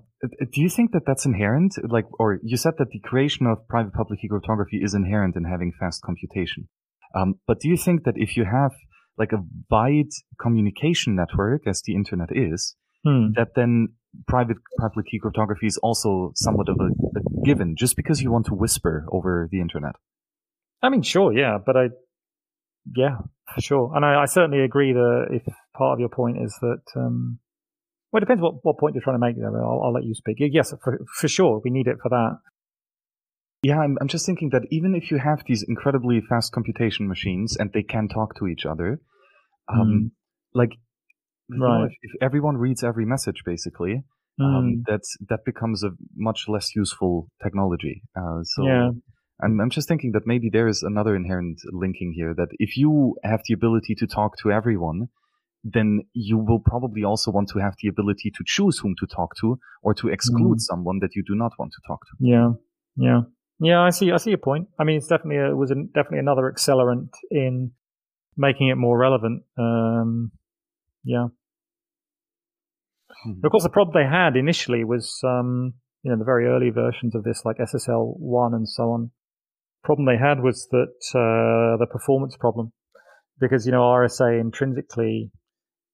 Do you think that that's inherent? Like, or you said that the creation of private public key cryptography is inherent in having fast computation. But do you think that if you have like a wide communication network, as the internet is, that then private public key cryptography is also somewhat of a given, just because you want to whisper over the internet? I mean, sure, yeah, but yeah, for sure. And I certainly agree that if part of your point is that, well, it depends what point you're trying to make there. I'll let you speak. Yes, for sure, we need it for that. Yeah, I'm just thinking that even if you have these incredibly fast computation machines and they can talk to each other, like, you know, if everyone reads every message, basically, that becomes a much less useful technology. Yeah. I'm just thinking that maybe there is another inherent linking here, that if you have the ability to talk to everyone, then you will probably also want to have the ability to choose whom to talk to, or to exclude someone that you do not want to talk to. Yeah, yeah, yeah. I see your point. I mean, it's definitely it was definitely another accelerant in making it more relevant. Yeah. Of course, the problem they had initially was, you know, the very early versions of this, like SSL1 and so on. Problem they had was that the performance problem, because, you know, RSA intrinsically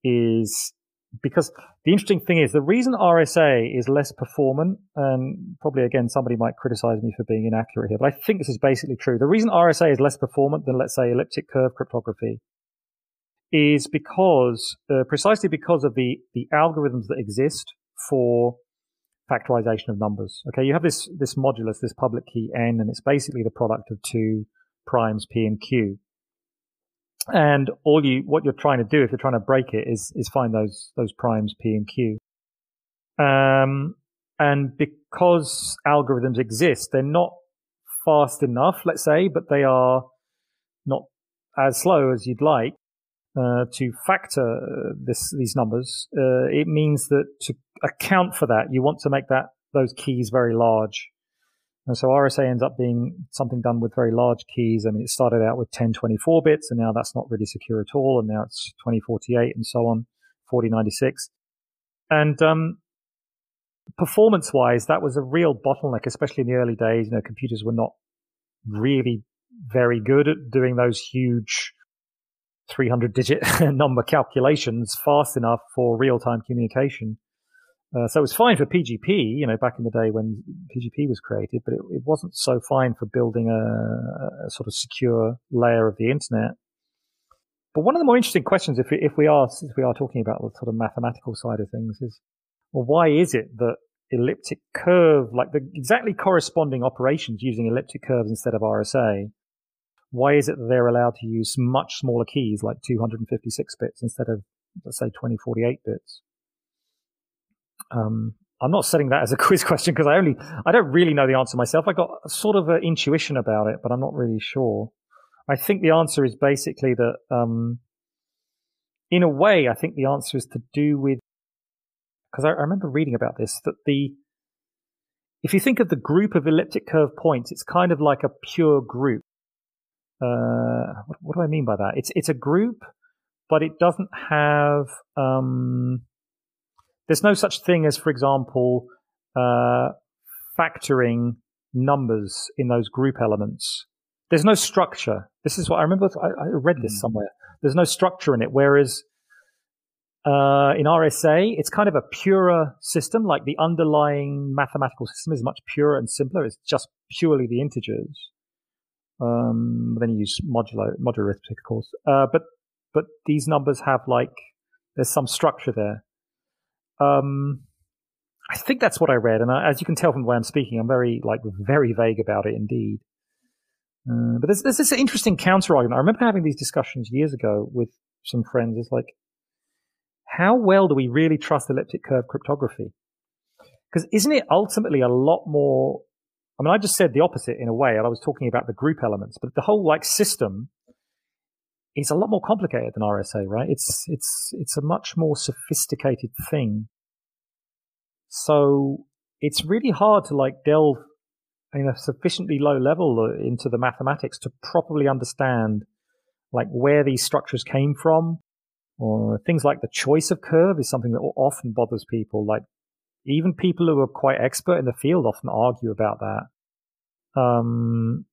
is, because the interesting thing is the reason RSA is less performant, and probably again somebody might criticize me for being inaccurate here, but I think this is basically true. The reason RSA is less performant than, let's say, elliptic curve cryptography is because precisely because of the algorithms that exist for factorization of numbers. Okay, you have this modulus, this public key n, and it's basically the product of two primes p and q. And what you're trying to do if you're trying to break it is find those primes p and q. And because algorithms exist, they're not fast enough, let's say, but they are not as slow as you'd like to factor these numbers. It means that to account for that, you want to make those keys very large. And so RSA ends up being something done with very large keys. I mean, it started out with 1024 bits, and now that's not really secure at all. And now it's 2048 and so on, 4096. And performance-wise, that was a real bottleneck, especially in the early days. You know, computers were not really very good at doing those huge 300-digit number calculations fast enough for real-time communication. So it was fine for PGP, you know, back in the day when PGP was created, but it wasn't so fine for building a sort of secure layer of the internet. But one of the more interesting questions, if we are talking about the sort of mathematical side of things, is, well, why is it that elliptic curve, like the exactly corresponding operations using elliptic curves instead of RSA, why is it that they're allowed to use much smaller keys, like 256 bits instead of, let's say, 2048 bits? I'm not setting that as a quiz question because I don't really know the answer myself. I got sort of an intuition about it, but I'm not really sure. I think the answer is basically that, in a way, I think the answer is to do with, because I remember reading about this, that if you think of the group of elliptic curve points, it's kind of like a pure group. What do I mean by that? It's a group, but it doesn't have, there's no such thing as, for example, factoring numbers in those group elements. There's no structure. This is what I remember. I read this somewhere. There's no structure in it. Whereas in RSA, it's kind of a purer system. Like the underlying mathematical system is much purer and simpler. It's just purely the integers. Then you use modular arithmetic, of course. But these numbers have there's some structure there. I think that's what I read, and as you can tell from the way I'm speaking, I'm very vague about it indeed. But there's this interesting counter argument. I remember having these discussions years ago with some friends. It's like, how well do we really trust elliptic curve cryptography? Because isn't it ultimately a lot more? I mean, I just said the opposite in a way, and I was talking about the group elements, but the whole system. It's a lot more complicated than RSA, right? It's a much more sophisticated thing. So it's really hard to delve in a sufficiently low level into the mathematics to properly understand where these structures came from, or things like the choice of curve is something that often bothers people. Like even people who are quite expert in the field often argue about that.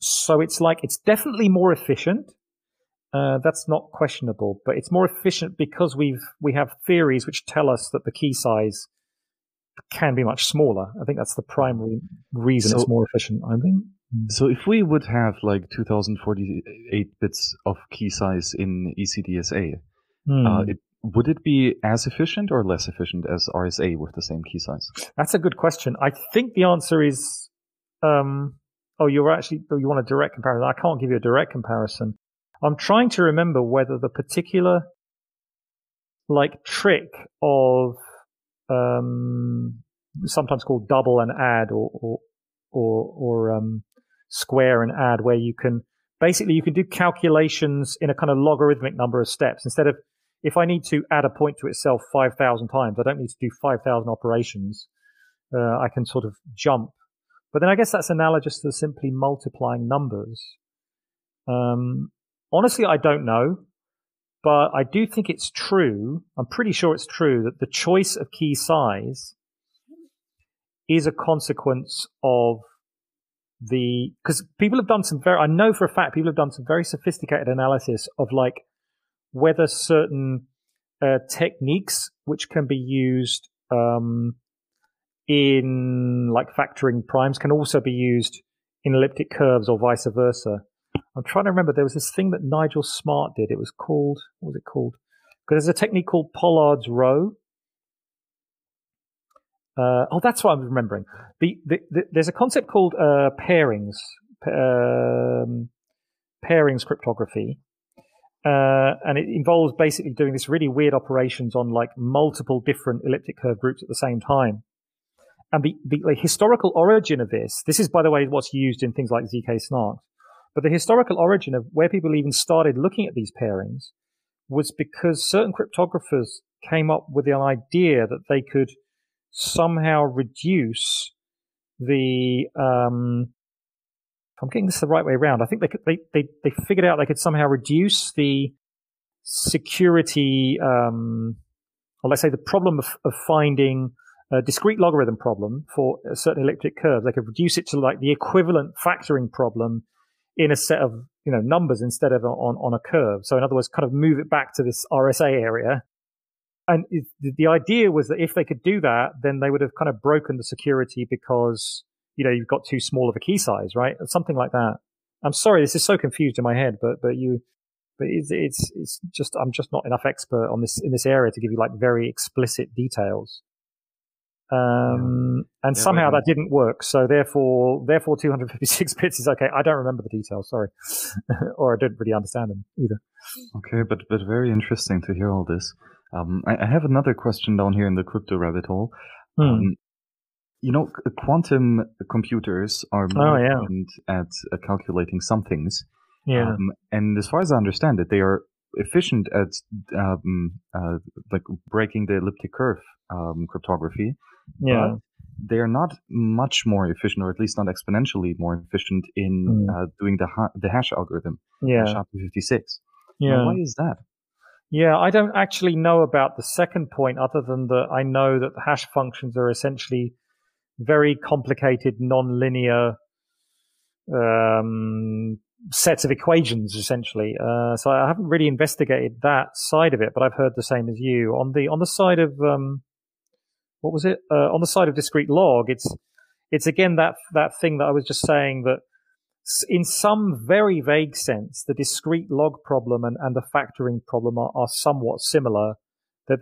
So it's definitely more efficient. That's not questionable, but it's more efficient because we have theories which tell us that the key size can be much smaller. I think that's the primary reason it's more efficient, I think. So if we would have like 2048 bits of key size in ECDSA, would it be as efficient or less efficient as RSA with the same key size? That's a good question. I think the answer is, you want a direct comparison. I can't give you a direct comparison. I'm trying to remember whether the particular like trick of sometimes called double and add or square and add, where you can basically you can do calculations in a kind of logarithmic number of steps. Instead of, if I need to add a point to itself 5,000 times, I don't need to do 5,000 operations. I can sort of jump. But then I guess that's analogous to simply multiplying numbers. Honestly, I don't know, but I do think it's true. I'm pretty sure it's true that the choice of key size is a consequence of the, because people have done some very, I know for a fact people have done some very sophisticated analysis of like whether certain techniques which can be used in like factoring primes can also be used in elliptic curves or vice versa. I'm trying to remember, there was this thing that Nigel Smart did. It was called, what was it called? Because there's a technique called Pollard's row. That's what I'm remembering. There's a concept called pairings, pairings cryptography. And it involves basically doing this really weird operations on like multiple different elliptic curve groups at the same time. And the historical origin of this is, by the way, what's used in things like zk-snarks. But the historical origin of where people even started looking at these pairings was because certain cryptographers came up with the idea that they could somehow reduce the, if I'm getting this the right way around, I think they figured out they could somehow reduce the security, or let's say the problem of finding a discrete logarithm problem for a certain elliptic curve. They could reduce it to like the equivalent factoring problem in a set of, you know, numbers instead of on a curve. So in other words, kind of move it back to this RSA area. And the idea was that if they could do that, then they would have kind of broken the security because, you know, you've got too small of a key size, right? Something like that. I'm sorry, this is so confused in my head, but it's just, I'm just not enough expert on this, in this area to give you like very explicit details. And yeah, somehow that didn't work. So therefore 256 bits is okay. I don't remember the details, sorry. Or I didn't really understand them either. Okay, but very interesting to hear all this. I have another question down here in the crypto rabbit hole. You know, quantum computers are more efficient at calculating some things. Yeah. And as far as I understand it, they are efficient at like breaking the elliptic curve cryptography. Yeah. They are not much more efficient, or at least not exponentially more efficient in doing the hash algorithm. Yeah. Hash 256. Yeah. Now, why is that? Yeah, I don't actually know about the second point other than that I know that the hash functions are essentially very complicated, non-linear sets of equations, essentially. So I haven't really investigated that side of it, but I've heard the same as you. On the side of, what was it? On the side of discrete log, it's again that thing that I was just saying that in some very vague sense, the discrete log problem and the factoring problem are somewhat similar. That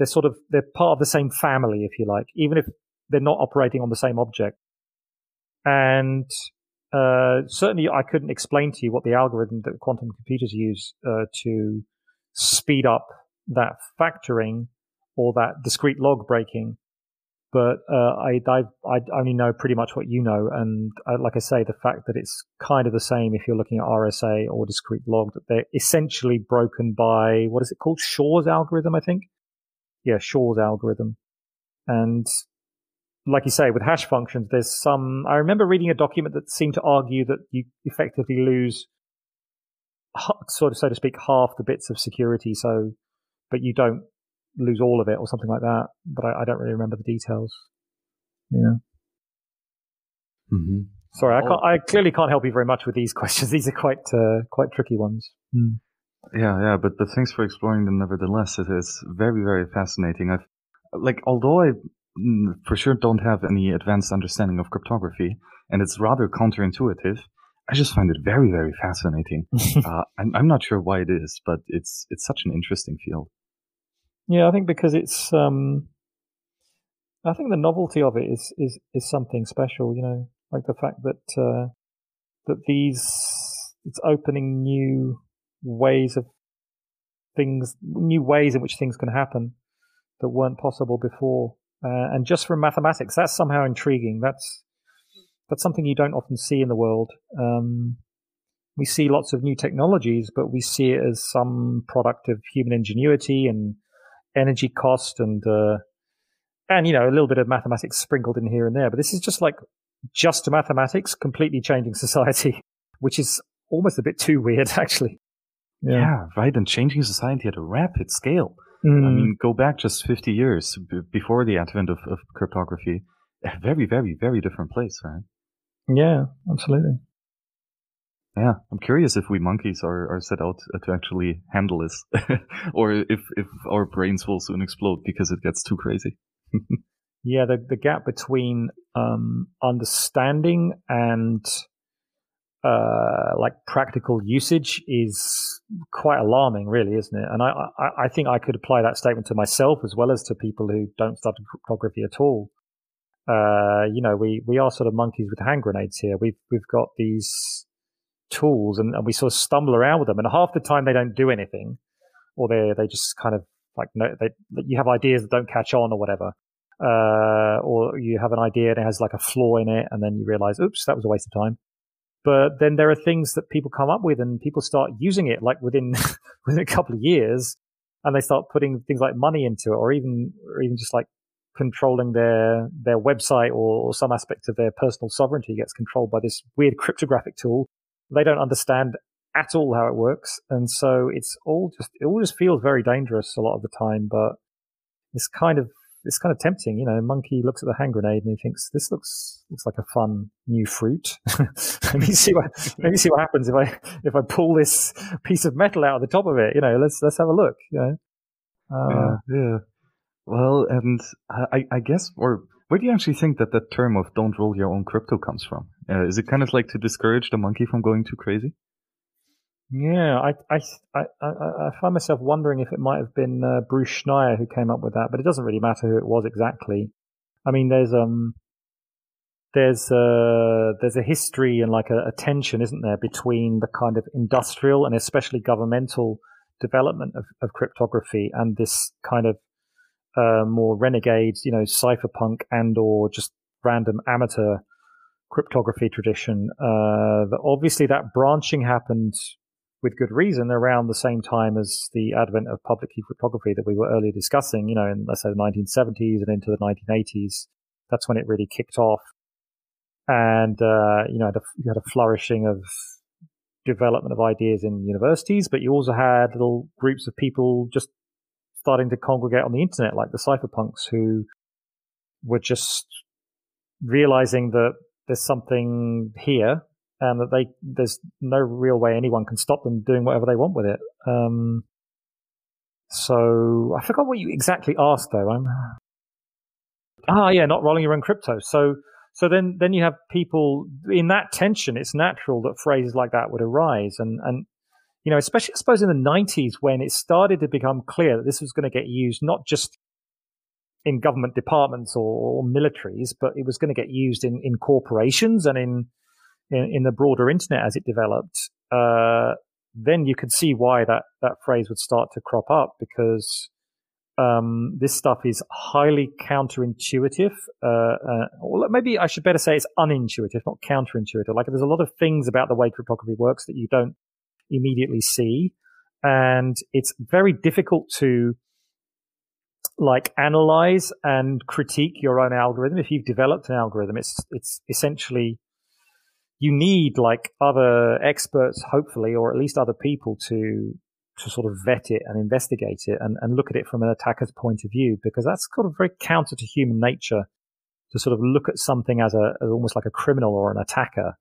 they're part of the same family, if you like, even if they're not operating on the same object. And certainly, I couldn't explain to you what the algorithm that quantum computers use to speed up that factoring or that discrete log breaking. But I only know pretty much what you know, and like I say, the fact that it's kind of the same if you're looking at RSA or discrete log, that they're essentially broken by, what is it called? Shor's algorithm, I think. Yeah, Shor's algorithm. And like you say, with hash functions, there's some, I remember reading a document that seemed to argue that you effectively lose, sort of, so to speak, half the bits of security, so, but you don't lose all of it or something like that, but I don't really remember the details. Yeah. Mm-hmm. Sorry, I clearly can't help you very much with these questions. These are quite tricky ones. Mm. Yeah, but thanks for exploring them nevertheless. It is very, very fascinating. Although I for sure don't have any advanced understanding of cryptography, and it's rather counterintuitive, I just find it very, very fascinating. I'm not sure why it is, but it's such an interesting field. Yeah, I think because it's I think the novelty of it is something special, you know, like the fact that that it's opening new ways in which things can happen that weren't possible before, and just from mathematics, that's somehow intriguing. That's something you don't often see in the world. We see lots of new technologies, but we see it as some product of human ingenuity and energy cost and you know, a little bit of mathematics sprinkled in here and there. But this is just like just mathematics completely changing society, which is almost a bit too weird, actually. Yeah, right. And changing society at a rapid scale. Mm. I mean, go back just 50 years before the advent of cryptography. A very, very, very different place, right? Yeah, absolutely. Yeah, I'm curious if we monkeys are set out to actually handle this, or if our brains will soon explode because it gets too crazy. Yeah, the gap between understanding and like practical usage is quite alarming, really, isn't it? And I think I could apply that statement to myself as well as to people who don't study cryptography at all. You know, we are sort of monkeys with hand grenades here. We've got these tools and we sort of stumble around with them, and half the time they don't do anything, or they just kind of like, no, you have ideas that don't catch on or whatever. Or you have an idea and it has like a flaw in it, and then you realize, oops, that was a waste of time. But then there are things that people come up with and people start using it like within a couple of years, and they start putting things like money into it, or even just like controlling their website, or some aspect of their personal sovereignty gets controlled by this weird cryptographic tool. They don't understand at all how it works. And so it all just feels very dangerous a lot of the time, but it's kind of tempting, you know. A monkey looks at the hand grenade and he thinks, this looks like a fun new fruit. let me see what happens if I pull this piece of metal out of the top of it. You know, let's have a look. You know, yeah. Well, and I guess, or where do you actually think that term of "don't roll your own crypto" comes from? Is it kind of like to discourage the monkey from going too crazy? Yeah, I find myself wondering if it might have been Bruce Schneier who came up with that, but it doesn't really matter who it was exactly. I mean, there's a history and like a tension, isn't there, between the kind of industrial and especially governmental development of cryptography and this kind of more renegade, you know, cypherpunk and or just random amateur cryptography tradition. Obviously that branching happened with good reason around the same time as the advent of public key cryptography that we were earlier discussing, you know, in, let's say, the 1970s and into the 1980s. That's when it really kicked off. And, you know, you had a flourishing of development of ideas in universities, but you also had little groups of people just starting to congregate on the internet, like the cypherpunks, who were just realizing that there's something here and that there's no real way anyone can stop them doing whatever they want with it. So I forgot what you exactly asked, though. Yeah, not rolling your own crypto. So then you have people in that tension. It's natural that phrases like that would arise, and you know, especially, I suppose, in the 90s, when it started to become clear that this was going to get used not just in government departments or militaries, but it was going to get used in corporations and in the broader internet as it developed. Then you could see why that phrase would start to crop up, because this stuff is highly counterintuitive. Or maybe I should better say it's unintuitive, not counterintuitive. Like, there's a lot of things about the way cryptography works that you don't immediately see, and it's very difficult to like analyze and critique your own algorithm. If you've developed an algorithm, it's essentially, you need like other experts, hopefully, or at least other people to sort of vet it and investigate it and look at it from an attacker's point of view, because that's kind of very counter to human nature, to sort of look at something as almost like a criminal or an attacker.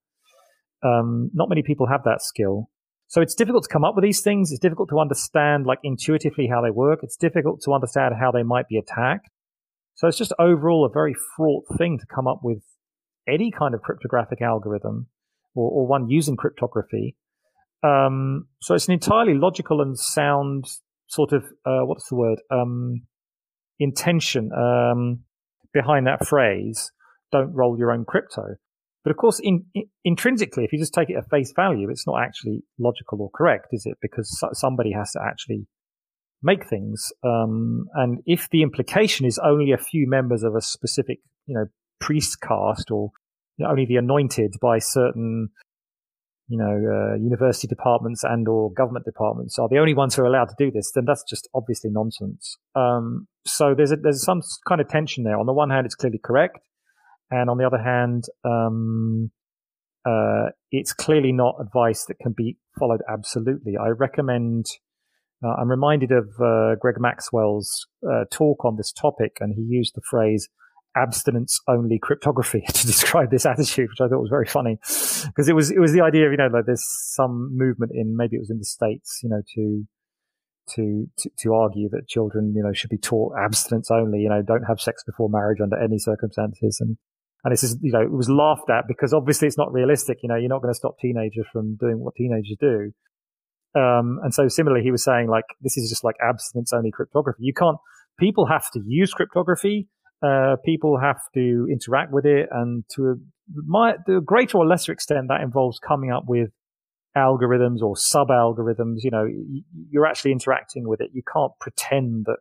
Not many people have that skill. So it's difficult to come up with these things. It's difficult to understand, like, intuitively how they work. It's difficult to understand how they might be attacked. So it's just overall a very fraught thing to come up with any kind of cryptographic algorithm. or one using cryptography. So it's an entirely logical and sound sort of, what's the word, intention behind that phrase, don't roll your own crypto. But of course, intrinsically, if you just take it at face value, it's not actually logical or correct, is it? Because somebody has to actually make things. And if the implication is only a few members of a specific, priest caste, or only the anointed by certain, university departments and or government departments are the only ones who are allowed to do this, then that's just obviously nonsense. So there's some kind of tension there. On the one hand, it's clearly correct. And on the other hand, it's clearly not advice that can be followed absolutely. I recommend, I'm reminded of Greg Maxwell's talk on this topic, and he used the phrase abstinence-only cryptography to describe this attitude, which I thought was very funny, because it was the idea of, like there's some movement in, maybe it was in the States, to argue that children, should be taught abstinence only, don't have sex before marriage under any circumstances. And this is, it was laughed at because obviously it's not realistic. You're not going to stop teenagers from doing what teenagers do. And so similarly, he was saying, like, this is just like abstinence only cryptography. People have to use cryptography. People have to interact with it. And to a greater or lesser extent, that involves coming up with algorithms or sub-algorithms. You're actually interacting with it. You can't pretend that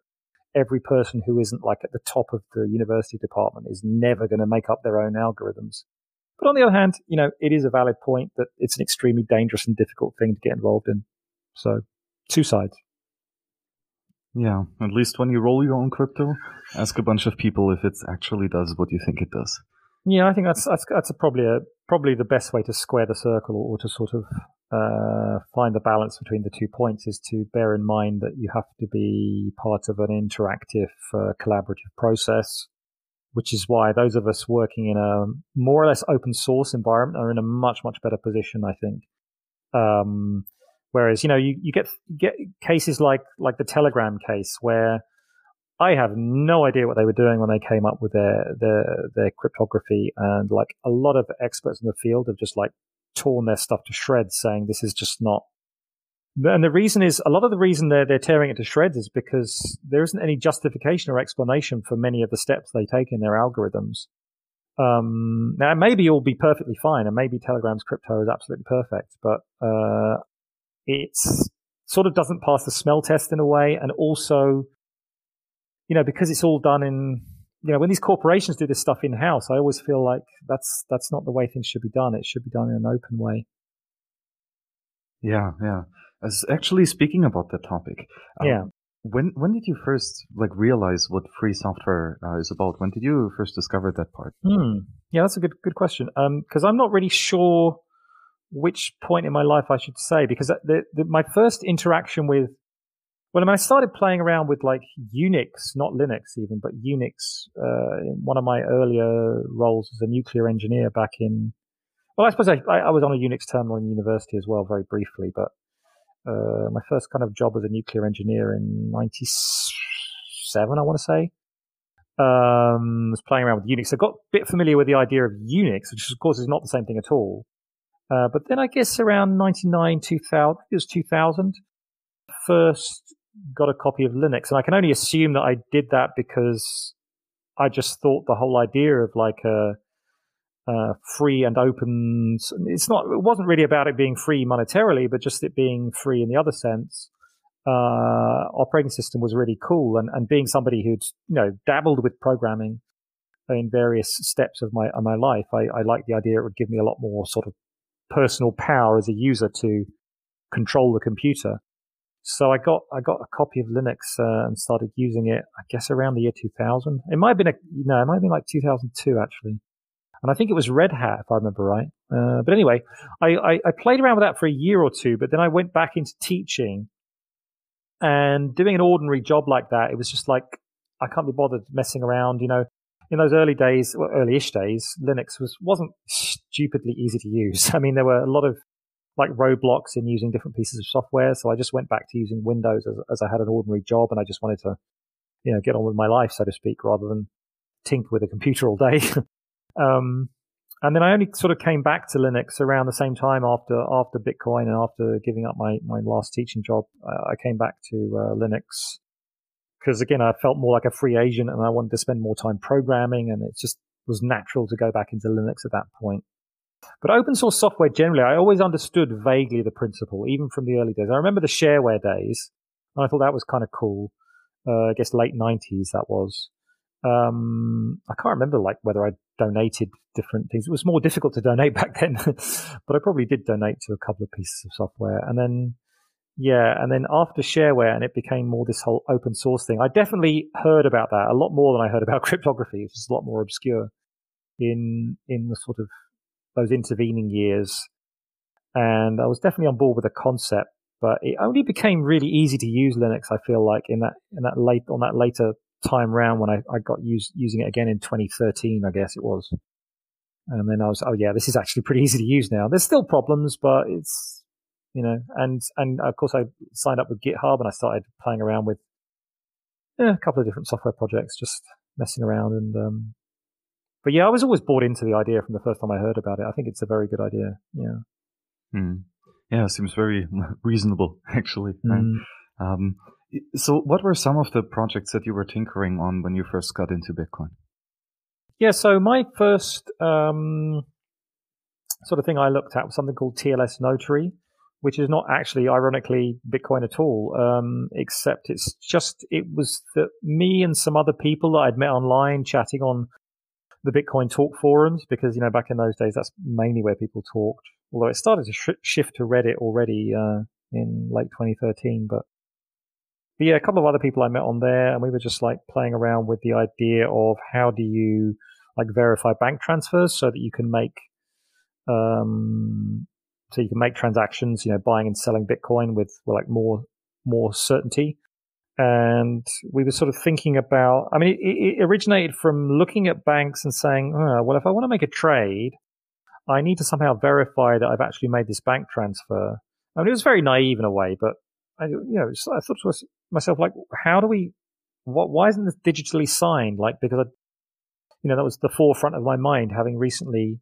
every person who isn't like at the top of the university department is never going to make up their own algorithms. But on the other hand, it is a valid point that it's an extremely dangerous and difficult thing to get involved in. So, two sides. Yeah, at least when you roll your own crypto, ask a bunch of people if it actually does what you think it does. Yeah, I think that's probably the best way to square the circle, or to sort of find the balance between the 2 points, is to bear in mind that you have to be part of an interactive, collaborative process, which is why those of us working in a more or less open source environment are in a much, much better position, I think. Whereas, you get cases like the Telegram case, where I have no idea what they were doing when they came up with their cryptography, and like a lot of experts in the field have just like torn their stuff to shreds, saying this is just not. And the reason is, a lot of the reason they're tearing it to shreds is because there isn't any justification or explanation for many of the steps they take in their algorithms. Now it maybe all be perfectly fine, and maybe Telegram's crypto is absolutely perfect, but it's sort of doesn't pass the smell test in a way, and also, because it's all done in, when these corporations do this stuff in-house, I always feel like that's not the way things should be done. It should be done in an open way. Yeah. As actually speaking about that topic, when did you first realize what free software is about? When did you first discover that part? Yeah, that's a good question. Because I'm not really sure which point in my life I should say, because my first interaction with, I started playing around with like Unix, not Linux even, but Unix, in one of my earlier roles as a nuclear engineer back in, I suppose I was on a Unix terminal in university as well, very briefly, but my first kind of job as a nuclear engineer in 97, I want to say, was playing around with Unix. I got a bit familiar with the idea of Unix, which of course is not the same thing at all. But then I guess around 99, 2000, it was 2000, first got a copy of Linux, and I can only assume that I did that because I just thought the whole idea of like a free and open, it wasn't really about it being free monetarily, but just it being free in the other sense, operating system was really cool, and being somebody who'd dabbled with programming in various steps of my life, I liked the idea it would give me a lot more sort of personal power as a user to control the computer. So I got a copy of Linux and started using it, I guess, around the year 2000. It might have been it might have been like 2002 actually, and I think it was Red Hat if I remember right. But anyway, I played around with that for a year or two, but then I went back into teaching, and doing an ordinary job like that, it was just like I can't be bothered messing around. In those early days, well, early-ish days, Linux wasn't stupidly easy to use. I mean, there were a lot of like roadblocks in using different pieces of software. So I just went back to using Windows as I had an ordinary job, and I just wanted to, get on with my life, so to speak, rather than tinker with a computer all day. And then I only sort of came back to Linux around the same time after Bitcoin and after giving up my last teaching job. I came back to Linux because, again, I felt more like a free agent and I wanted to spend more time programming, and it just was natural to go back into Linux at that point. But open source software generally, I always understood vaguely the principle, even from the early days. I remember the shareware days, and I thought that was kind of cool. I guess late 90s that was. I can't remember like whether I donated different things. It was more difficult to donate back then, but I probably did donate to a couple of pieces of software. And then, yeah, and then after shareware, and it became more this whole open source thing. I definitely heard about that a lot more than I heard about cryptography. It was a lot more obscure in the sort of those intervening years. And I was definitely on board with the concept, but it only became really easy to use Linux, I feel like, on that later time round when I got using it again in 2013, I guess it was. And then I was, oh yeah, this is actually pretty easy to use now. There's still problems, but it's, you know, and of course I signed up with GitHub and I started playing around with a couple of different software projects, just messing around. And but yeah, I was always bought into the idea from the first time I heard about it. I think it's a very good idea. Yeah. Yeah, it seems very reasonable, actually. So what were some of the projects that you were tinkering on when you first got into Bitcoin? Yeah, so my first sort of thing I looked at was something called TLS Notary, which is not actually, ironically, Bitcoin at all, except it's just, it was that me and some other people that I'd met online chatting on the Bitcoin talk forums, because, you know, back in those days, that's mainly where people talked, although it started to shift to Reddit already in late 2013, But yeah, a couple of other people I met on there, and we were just like playing around with the idea of how do you like verify bank transfers so that you can make transactions, you know, buying and selling Bitcoin with like more certainty. And we were sort of thinking about, I mean, it originated from looking at banks and saying, oh, well, if I want to make a trade, I need to somehow verify that I've actually made this bank transfer. I mean, it was very naive in a way, but I thought to myself, like, how do we? Why isn't this digitally signed? Like, because that was the forefront of my mind, having recently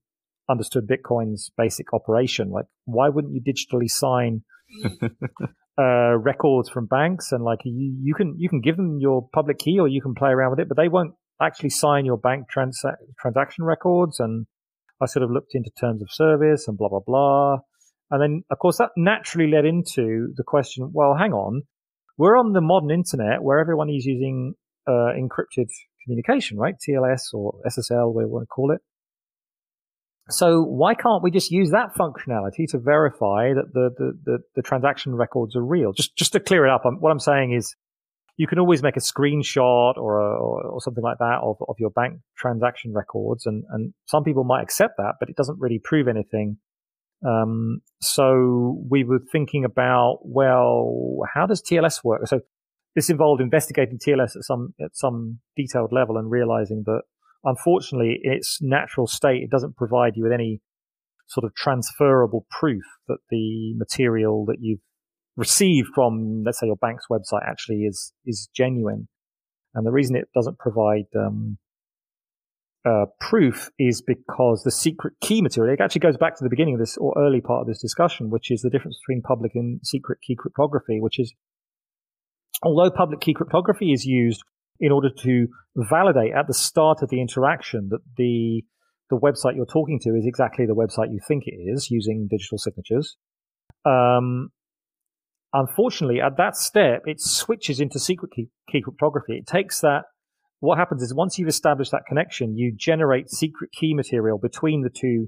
understood Bitcoin's basic operation. Like, why wouldn't you digitally sign records from banks? And like, you can give them your public key, or you can play around with it, but they won't actually sign your bank transaction records. And I sort of looked into terms of service and blah blah blah. And then, of course, that naturally led into the question, well, hang on, we're on the modern internet where everyone is using encrypted communication, right? TLS or SSL, we want to call it. So why can't we just use that functionality to verify that the transaction records are real? Just to clear it up, what I'm saying is you can always make a screenshot or something like that of your bank transaction records, and some people might accept that, but it doesn't really prove anything. So we were thinking about, well, how does TLS work? So this involved investigating TLS at some detailed level and realizing that, unfortunately, in its natural state, it doesn't provide you with any sort of transferable proof that the material that you've received from, let's say, your bank's website actually is genuine. And the reason it doesn't provide proof is because the secret key material, it actually goes back to the beginning of this or early part of this discussion, which is the difference between public and secret key cryptography, which is, although public key cryptography is used in order to validate at the start of the interaction that the website you're talking to is exactly the website you think it is using digital signatures, unfortunately at that step it switches into secret key cryptography. It takes that. What happens is once you've established that connection, you generate secret key material between the two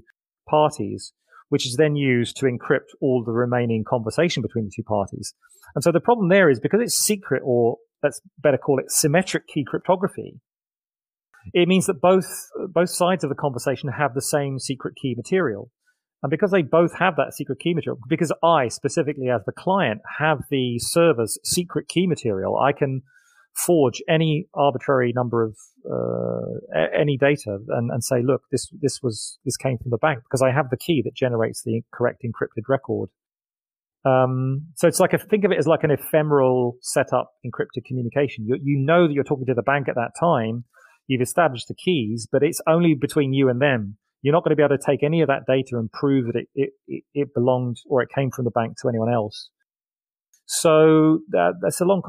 parties, which is then used to encrypt all the remaining conversation between the two parties. And so the problem there is because it's secret, or let's better call it symmetric key cryptography, it means that both sides of the conversation have the same secret key material. And because they both have that secret key material, because I specifically as the client have the server's secret key material, I can forge any arbitrary number of any data and say, look, this came from the bank, because I have the key that generates the correct encrypted record. So it's like think of it as like an ephemeral setup encrypted communication. You know that you're talking to the bank at that time. You've established the keys, but it's only between you and them. you're not going to be able to take any of that data and prove that it belonged or it came from the bank to anyone else. So that's a long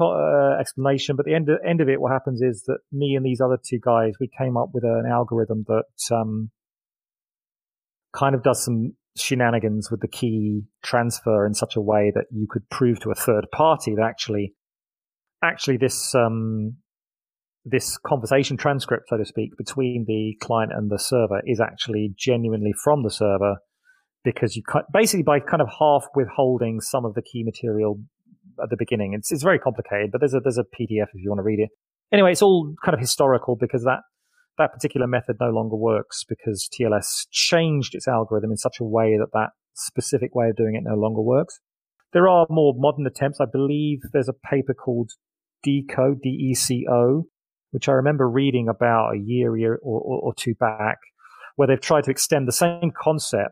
explanation, but the end of it, what happens is that me and these other two guys, we came up with an algorithm that kind of does some shenanigans with the key transfer in such a way that you could prove to a third party that actually this conversation transcript, so to speak, between the client and the server is actually genuinely from the server, because you basically by kind of half withholding some of the key material at the beginning. It's very complicated, but there's a PDF if you want to read it. Anyway, it's all kind of historical because that particular method no longer works because TLS changed its algorithm in such a way that that specific way of doing it no longer works. There are more modern attempts. I believe there's a paper called DECO, D-E-C-O, which I remember reading about a year or two back, where they've tried to extend the same concept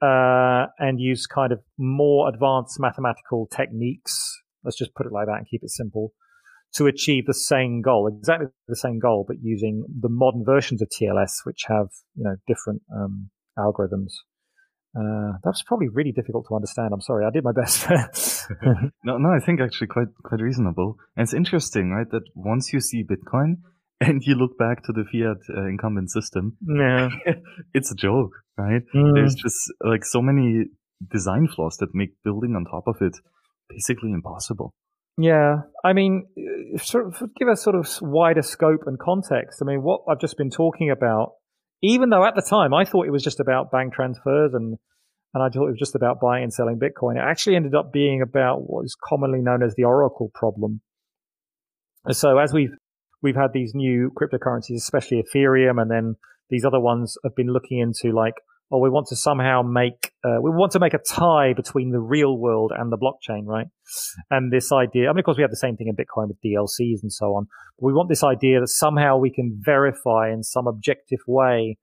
and use kind of more advanced mathematical techniques, let's just put it like that and keep it simple, to achieve the same goal, exactly the same goal, but using the modern versions of TLS, which have, you know, different algorithms. That's probably really difficult to understand. I'm sorry, I did my best. No, I think actually quite reasonable. And it's interesting, right, that once you see Bitcoin and you look back to the fiat incumbent system, yeah. It's a joke, right? Mm. There's just like so many design flaws that make building on top of it basically impossible. Yeah, I mean, sort of give a sort of wider scope and context. I mean, what I've just been talking about, even though at the time I thought it was just about bank transfers and I thought it was just about buying and selling Bitcoin, it actually ended up being about what is commonly known as the Oracle problem. So as we've had these new cryptocurrencies, especially Ethereum, and then these other ones have been looking into like, oh, we want to somehow make we want to make a tie between the real world and the blockchain, right? And this idea, I mean, of course, we have the same thing in Bitcoin with DLCs and so on. But we want this idea that somehow we can verify in some objective way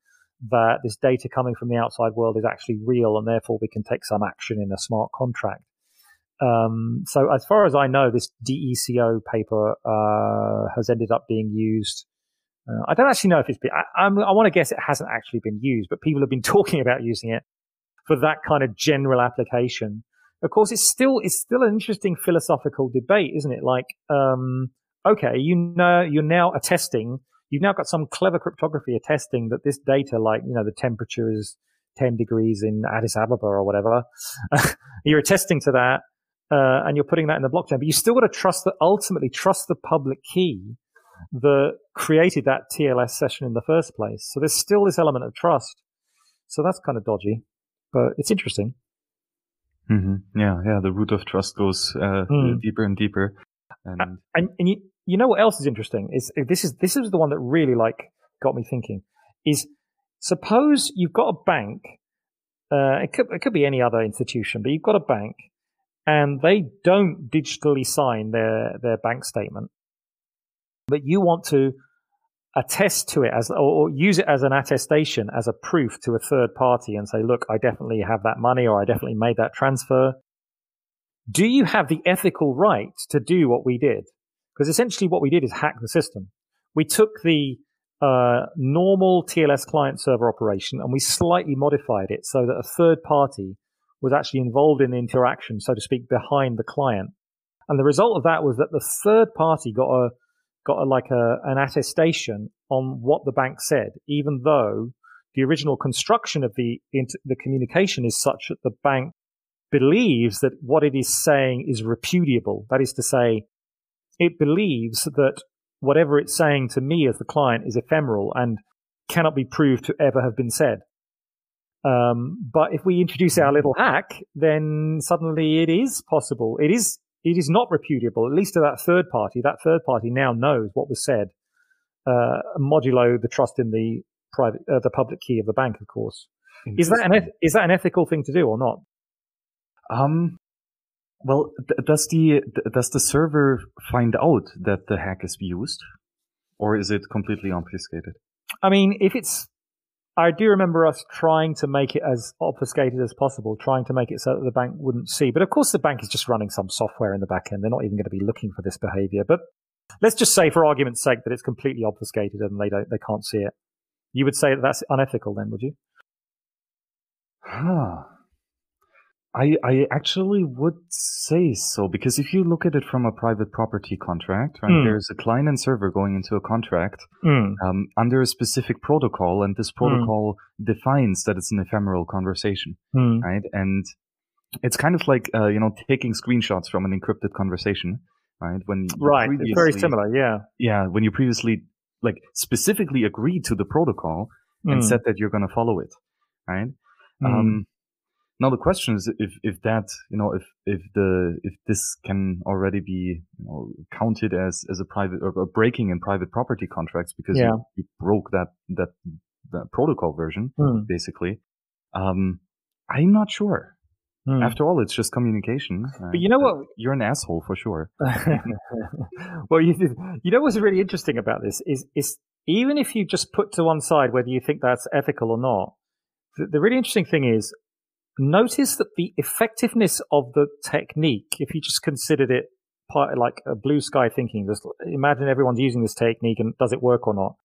that this data coming from the outside world is actually real, and therefore we can take some action in a smart contract. So as far as I know, this DECO paper has ended up being used. I don't actually know if it's been, I want to guess it hasn't actually been used, but people have been talking about using it for that kind of general application. Of course, it's still an interesting philosophical debate, isn't it? Like, okay, you know, you're now attesting, you've now got some clever cryptography attesting that this data, like, you know, the temperature is 10 degrees in Addis Ababa or whatever. You're attesting to that, and you're putting that in the blockchain, but you still got to ultimately trust the public key that created that TLS session in the first place. So there's still this element of trust. So that's kind of dodgy, but it's interesting. Mm-hmm. Yeah. The root of trust goes deeper and deeper. And you know what else is interesting is this is the one that really like got me thinking. Is suppose you've got a bank. It could be any other institution, but you've got a bank, and they don't digitally sign their bank statement. But you want to attest to it or use it as an attestation, as a proof to a third party and say, look, I definitely have that money or I definitely made that transfer. Do you have the ethical right to do what we did? Because essentially what we did is hack the system. We took the normal TLS client server operation and we slightly modified it so that a third party was actually involved in the interaction, so to speak, behind the client. And the result of that was that the third party got an attestation on what the bank said, even though the original construction of the communication is such that the bank believes that what it is saying is repudiable. That is to say, it believes that whatever it's saying to me as the client is ephemeral and cannot be proved to ever have been said. But if we introduce our little hack, then suddenly it is possible. It is not repudiable, at least to that third party. That third party now knows what was said, modulo the trust in the public key of the bank, of course. Is that an ethical thing to do or not? Well, does the server find out that the hack is used, or is it completely obfuscated? I mean, I do remember us trying to make it as obfuscated as possible, trying to make it so that the bank wouldn't see. But of course, the bank is just running some software in the back end. They're not even going to be looking for this behavior. But let's just say, for argument's sake, that it's completely obfuscated and they can't see it. You would say that that's unethical then, would you? Huh. I actually would say so, because if you look at it from a private property contract, right, there's a client and server going into a contract under a specific protocol, and this protocol defines that it's an ephemeral conversation, right? And it's kind of like, you know, taking screenshots from an encrypted conversation, right? When it's very similar, yeah. Yeah, when you previously, like, specifically agreed to the protocol and said that you're going to follow it, right? Now the question is if that, you know, if this can already be, you know, counted as a private or a breaking in private property contracts, because you broke that protocol version basically. I'm not sure. After all, it's just communication. But you know what? You're an asshole for sure. Well, you know what's really interesting about this is even if you just put to one side whether you think that's ethical or not, the really interesting thing is, notice that the effectiveness of the technique, if you just considered it part like a blue sky thinking, just imagine everyone's using this technique and does it work or not.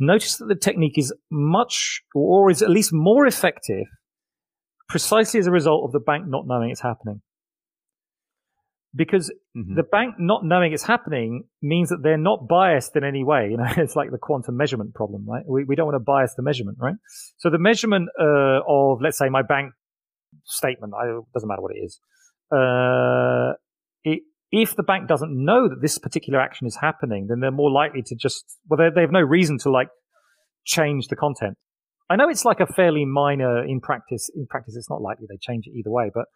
Notice that the technique is much, or is at least more effective, precisely as a result of the bank not knowing it's happening. Because the bank not knowing it's happening means that they're not biased in any way. You know, it's like the quantum measurement problem, right? We don't want to bias the measurement, right? So the measurement of, let's say, my bank statement, it doesn't matter what it is. If the bank doesn't know that this particular action is happening, then they're more likely to just, they have no reason to like change the content. I know it's like a fairly minor in practice, it's not likely they change it either way, but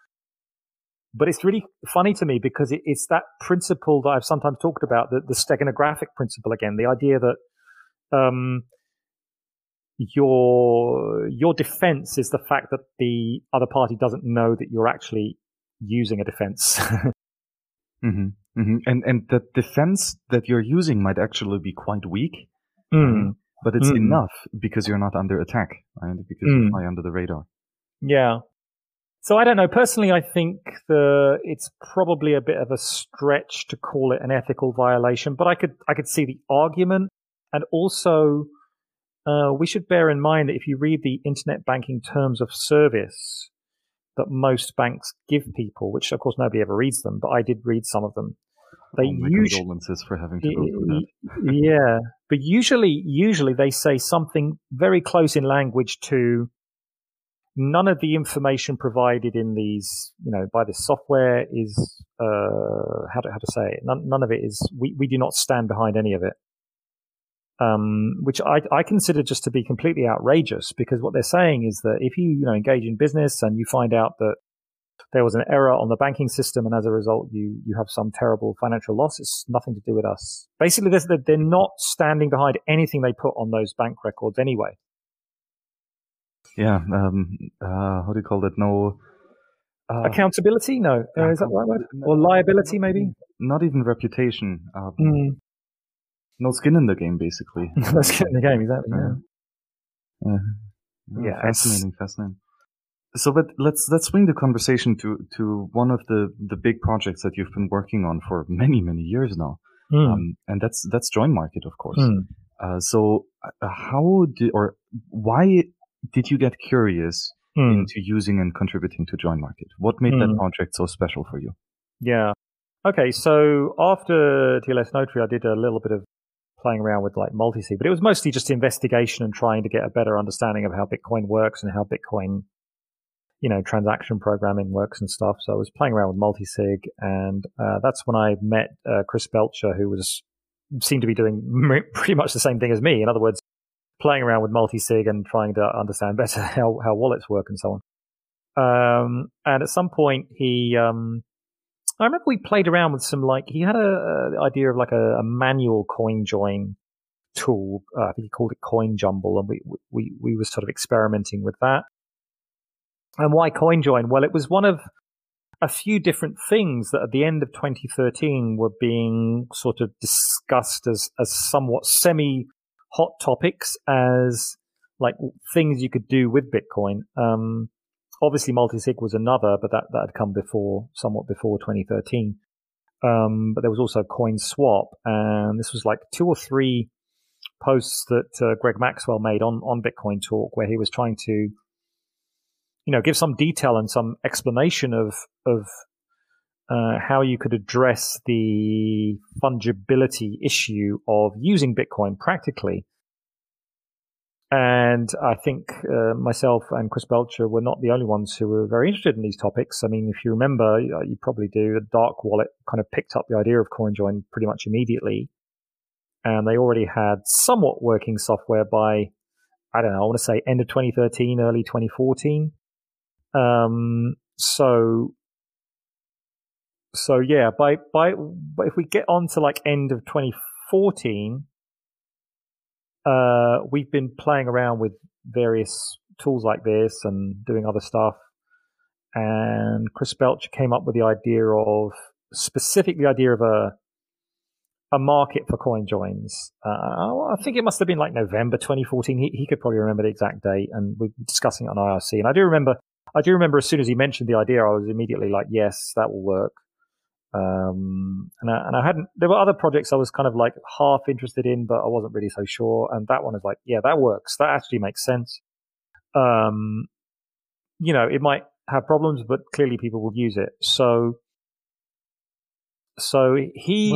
it's really funny to me because it's that principle that I've sometimes talked about, the steganographic principle again, the idea that, your defense is the fact that the other party doesn't know that you're actually using a defense. And the defense that you're using might actually be quite weak, but it's enough because you're not under attack, right? Because you fly under the radar. Yeah. So I don't know. Personally, I think it's probably a bit of a stretch to call it an ethical violation, but I could see the argument, and also. We should bear in mind that if you read the internet banking terms of service that most banks give people, which of course nobody ever reads them, but I did read some of them. Condolences for having to go through that. Yeah, but usually they say something very close in language to none of the information provided in these, you know, by this software is how to say it. None of it is. We do not stand behind any of it. Which I consider just to be completely outrageous, because what they're saying is that if you, engage in business and you find out that there was an error on the banking system and as a result you have some terrible financial loss, it's nothing to do with us. Basically, they're not standing behind anything they put on those bank records anyway. Yeah. How do you call that? No. Accountability? No. Is that the right word? Or liability, maybe? Not even reputation. No skin in the game, basically. No skin in the game, exactly. Yeah. Fascinating. So, but let's swing the conversation to one of the big projects that you've been working on for many years now, and that's JoinMarket, of course. So, why did you get curious into using and contributing to JoinMarket? What made that project so special for you? Yeah. Okay. So after TLS Notary, I did a little bit of playing around with like multi-sig, but it was mostly just investigation and trying to get a better understanding of how Bitcoin works and how Bitcoin, transaction programming works and stuff. So I was playing around with multi-sig, and that's when I met Chris Belcher, who seemed to be doing pretty much the same thing as me. In other words, playing around with multi-sig and trying to understand better how wallets work and so on. And at some point I remember we played around with some, he had the idea of a manual CoinJoin tool. I think he called it CoinJumble, and we were sort of experimenting with that. And why CoinJoin? Well, it was one of a few different things that at the end of 2013 were being sort of discussed as somewhat semi-hot topics, as things you could do with Bitcoin. Obviously, multi-sig was another, but that had come somewhat before 2013. But there was also coin swap, and this was like 2 or 3 posts that Greg Maxwell made on Bitcoin Talk, where he was trying to give some detail and some explanation of how you could address the fungibility issue of using Bitcoin practically. And I think myself and Chris Belcher were not the only ones who were very interested in these topics. I mean, if you remember, you probably do, the dark wallet kind of picked up the idea of CoinJoin pretty much immediately. And they already had somewhat working software by, I don't know, I want to say end of 2013, early 2014. So yeah, but if we get on to like end of 2014, we've been playing around with various tools like this and doing other stuff. And Chris Belcher came up with the idea of, specifically the idea of a market for CoinJoins. I think it must have been like November 2014. He could probably remember the exact date, and we were discussing it on IRC. And I do remember as soon as he mentioned the idea, I was immediately like, yes, that will work. And I hadn't, there were other projects I was kind of like half interested in, but I wasn't really so sure. And that one is like, yeah, that works. That actually makes sense. It might have problems, but clearly people will use it. So he,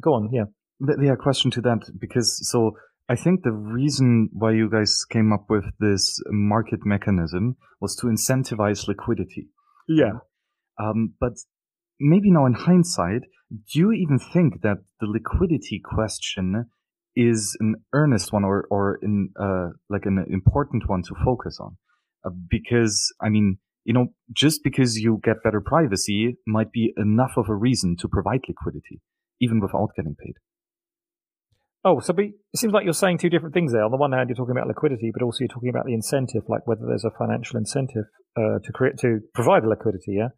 go on. Yeah. Yeah. Question to that, because I think the reason why you guys came up with this market mechanism was to incentivize liquidity. Yeah. But maybe now in hindsight, do you even think that the liquidity question is an earnest one or an important one to focus on? Because, I mean, just because you get better privacy might be enough of a reason to provide liquidity, even without getting paid. Oh, so it seems like you're saying two different things there. On the one hand, you're talking about liquidity, but also you're talking about the incentive, like whether there's a financial incentive to provide the liquidity, yeah?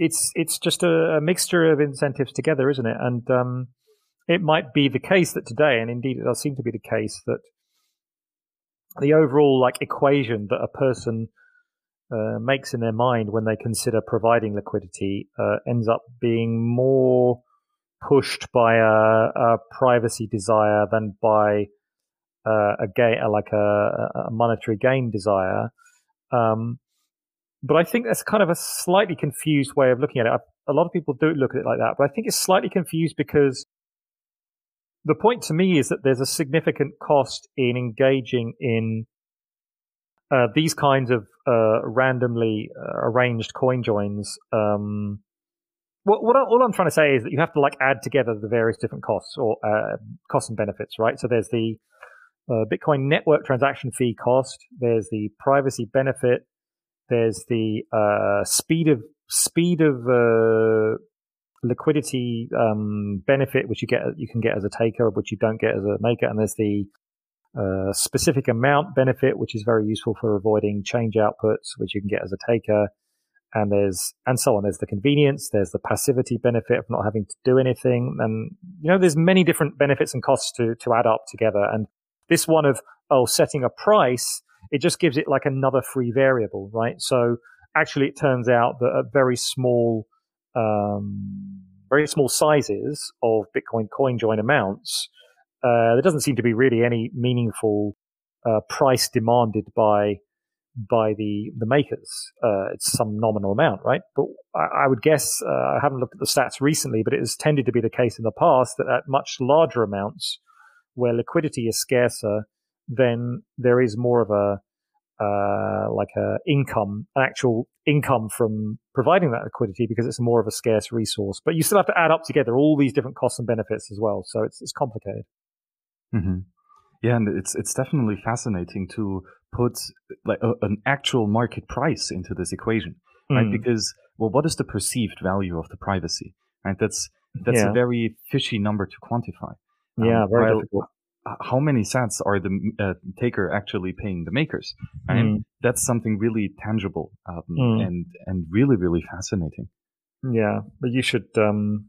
It's just a mixture of incentives together, isn't it? And it might be the case that today, and indeed it does seem to be the case, that the overall like equation that a person makes in their mind when they consider providing liquidity ends up being more pushed by a privacy desire than by a monetary gain desire. But I think that's kind of a slightly confused way of looking at it. A lot of people do look at it like that, but I think it's slightly confused because the point to me is that there's a significant cost in engaging in these kinds of randomly arranged CoinJoins. All I'm trying to say is that you have to like add together the various different costs or costs and benefits, right? So there's the Bitcoin network transaction fee cost, there's the privacy benefit, there's the speed of liquidity benefit, which you can get as a taker, which you don't get as a maker, and there's the specific amount benefit, which is very useful for avoiding change outputs, which you can get as a taker, and so on. There's the convenience, there's the passivity benefit of not having to do anything, and there's many different benefits and costs to add up together. And this one of, setting a price, it just gives it like another free variable, right? So actually it turns out that at very small sizes of Bitcoin CoinJoin amounts, there doesn't seem to be really any meaningful price demanded by the makers. It's some nominal amount, right? But I would guess, I haven't looked at the stats recently, but it has tended to be the case in the past that at much larger amounts, where liquidity is scarcer, then there is more of an actual income from providing that liquidity because it's more of a scarce resource. But you still have to add up together all these different costs and benefits as well. So it's complicated. Mm-hmm. Yeah, and it's definitely fascinating to put like an actual market price into this equation, right? Because what is the perceived value of the privacy? Right, that's a very fishy number to quantify. Yeah, very difficult. How many sats are the taker actually paying the makers? Right? Mm. That's something really tangible and really, really fascinating. Yeah, but you should, you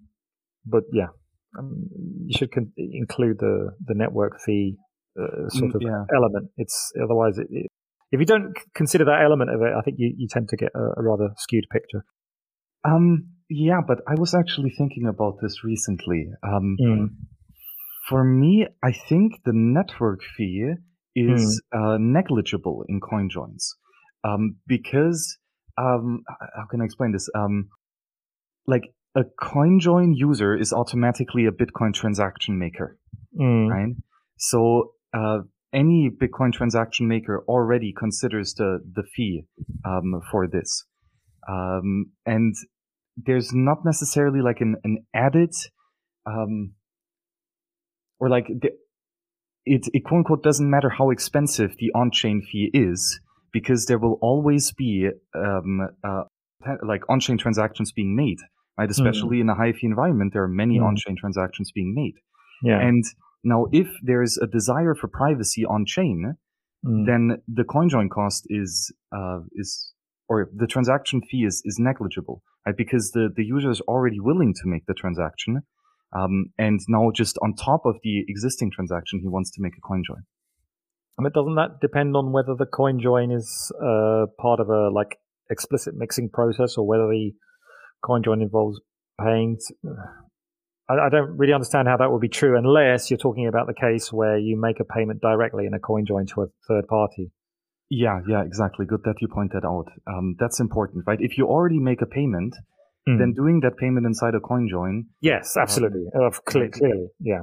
should include the network fee element. It's otherwise, if you don't consider that element of it, I think you tend to get a rather skewed picture. Yeah, but I was actually thinking about this recently. For me, I think the network fee is negligible in CoinJoins because how can I explain this? Like a CoinJoin user is automatically a Bitcoin transaction maker, right? So any Bitcoin transaction maker already considers the fee for this, and there's not necessarily like an added. Or like it quote unquote doesn't matter how expensive the on-chain fee is because there will always be like on-chain transactions being made, right? Especially in a high fee environment, there are many on-chain transactions being made. Yeah. And now, if there is a desire for privacy on-chain, then the CoinJoin cost is or the transaction fee is negligible, right? Because the user is already willing to make the transaction. And now just on top of the existing transaction, he wants to make a CoinJoin. But doesn't that depend on whether the CoinJoin is part of a like explicit mixing process or whether the CoinJoin involves paying? I don't really understand how that would be true unless you're talking about the case where you make a payment directly in a CoinJoin to a third party. Yeah, exactly. Good that you point that out. That's important, right? If you already make a payment, then doing that payment inside a CoinJoin. Yes, absolutely. Clearly, yeah.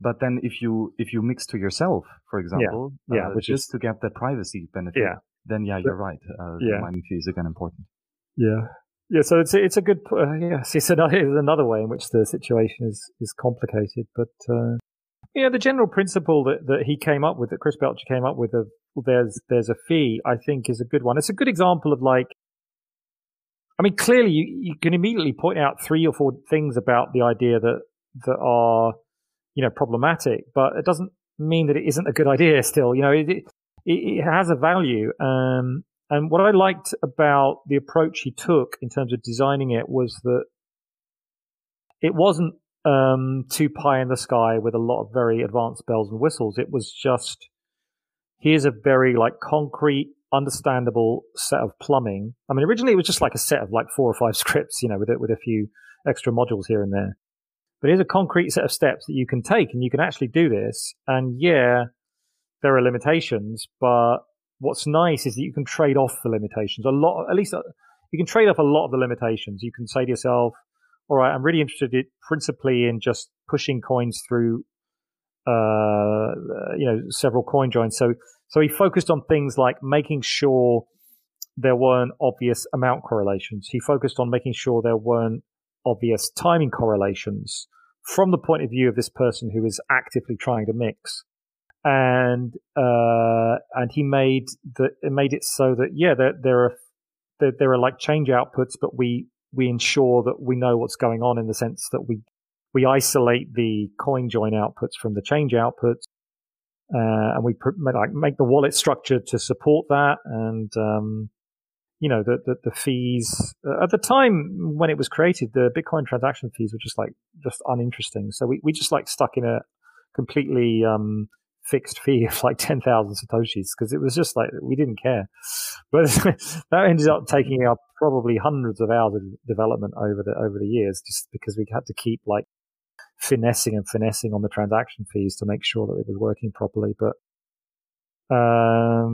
But then if you mix to yourself, for example, which is to get that privacy benefit, then you're right. The mining fee is again important. Yeah. So it's a good. It's another way in which the situation is complicated. But the general principle that he came up with, that Chris Belcher came up with, of there's a fee, I think, is a good one. It's a good example of like. I mean, clearly, you can immediately point out three or four things about the idea that are, problematic. But it doesn't mean that it isn't a good idea. Still, it has a value. And what I liked about the approach he took in terms of designing it was that it wasn't too pie in the sky with a lot of very advanced bells and whistles. It was just here's a very like concrete. Understandable set of plumbing. I mean, originally it was just like a set of like 4 or 5 scripts, with a few extra modules here and there. But here's a concrete set of steps that you can take, and you can actually do this. And there are limitations, but what's nice is that you can trade off the limitations. You can trade off a lot of the limitations. You can say to yourself, "All right, I'm really interested principally in just pushing coins through, several coin joins." So he focused on things like making sure there weren't obvious amount correlations. He focused on making sure there weren't obvious timing correlations from the point of view of this person who is actively trying to mix. And he made it so that there are like change outputs, but we ensure that we know what's going on in the sense that we isolate the coin join outputs from the change outputs. And we make the wallet structure to support that, and the fees at the time when it was created, the Bitcoin transaction fees were just uninteresting. So we just like stuck in a completely fixed fee of like 10,000 satoshis because it was just like we didn't care. But that ended up taking up probably hundreds of hours of development over the years, just because we had to keep like. Finessing on the transaction fees to make sure that it was working properly, but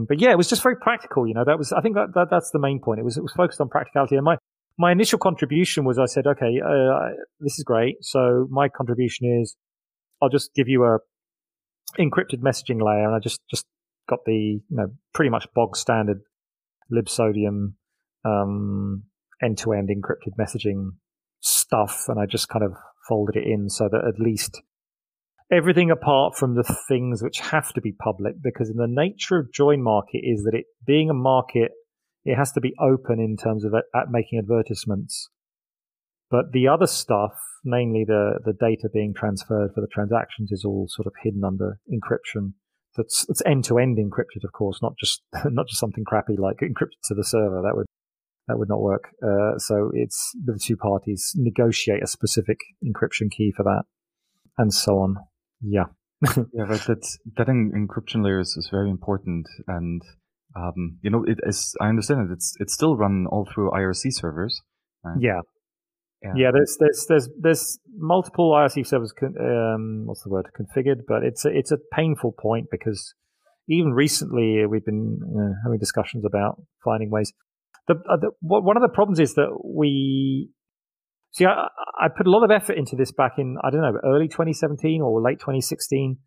it was just very practical. That was, I think that's the main point. It was focused on practicality. And my initial contribution was, I said, okay, this is great. So my contribution is, I'll just give you a encrypted messaging layer, and I just got the pretty much bog standard libsodium end-to-end encrypted messaging stuff, and I just kind of folded it in so that at least everything apart from the things which have to be public, because in the nature of JoinMarket is that it being a market, it has to be open in terms of at making advertisements. But the other stuff, namely the data being transferred for the transactions, is all sort of hidden under encryption. That's end-to-end encrypted, of course, not just something crappy like encrypted to the server. That would not work. So it's the two parties negotiate a specific encryption key for that, and so on. Yeah. But that encryption layer is very important, and as I understand it, it's still run all through IRC servers. Right? Yeah. Yeah, there's multiple IRC servers. Configured, but it's a painful point because even recently we've been having discussions about finding ways. One of the problems is that I put a lot of effort into this back in early 2017 or late 2016.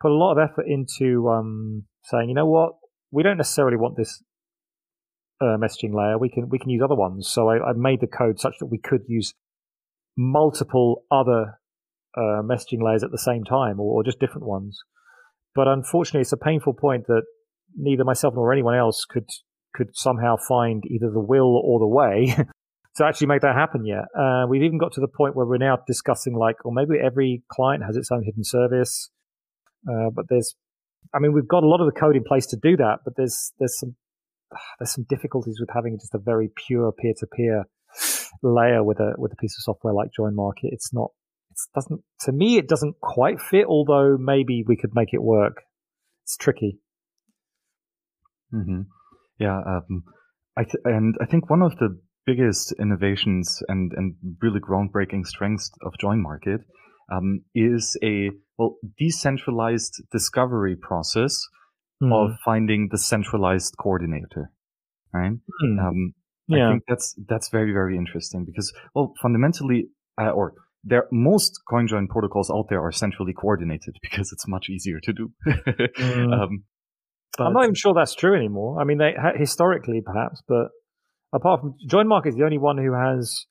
Put a lot of effort into saying, you know what, we don't necessarily want this messaging layer. We can use other ones. So I made the code such that we could use multiple other messaging layers at the same time, or just different ones. But unfortunately, it's a painful point that neither myself nor anyone else could somehow find either the will or the way to actually make that happen yet. We've even got to the point where we're now discussing maybe every client has its own hidden service. But we've got a lot of the code in place to do that, but there's some difficulties with having just a very pure peer-to-peer layer with a piece of software like JoinMarket. It doesn't quite fit, although maybe we could make it work. It's tricky. Mm-hmm. Yeah. I think one of the biggest innovations and really groundbreaking strengths of JoinMarket is a decentralized discovery process of finding the centralized coordinator, right? Mm. I think that's very, very interesting because, fundamentally, most CoinJoin protocols out there are centrally coordinated because it's much easier to do. But I'm not even sure that's true anymore. I mean, they historically perhaps, but apart from JoinMarket is the only one who has,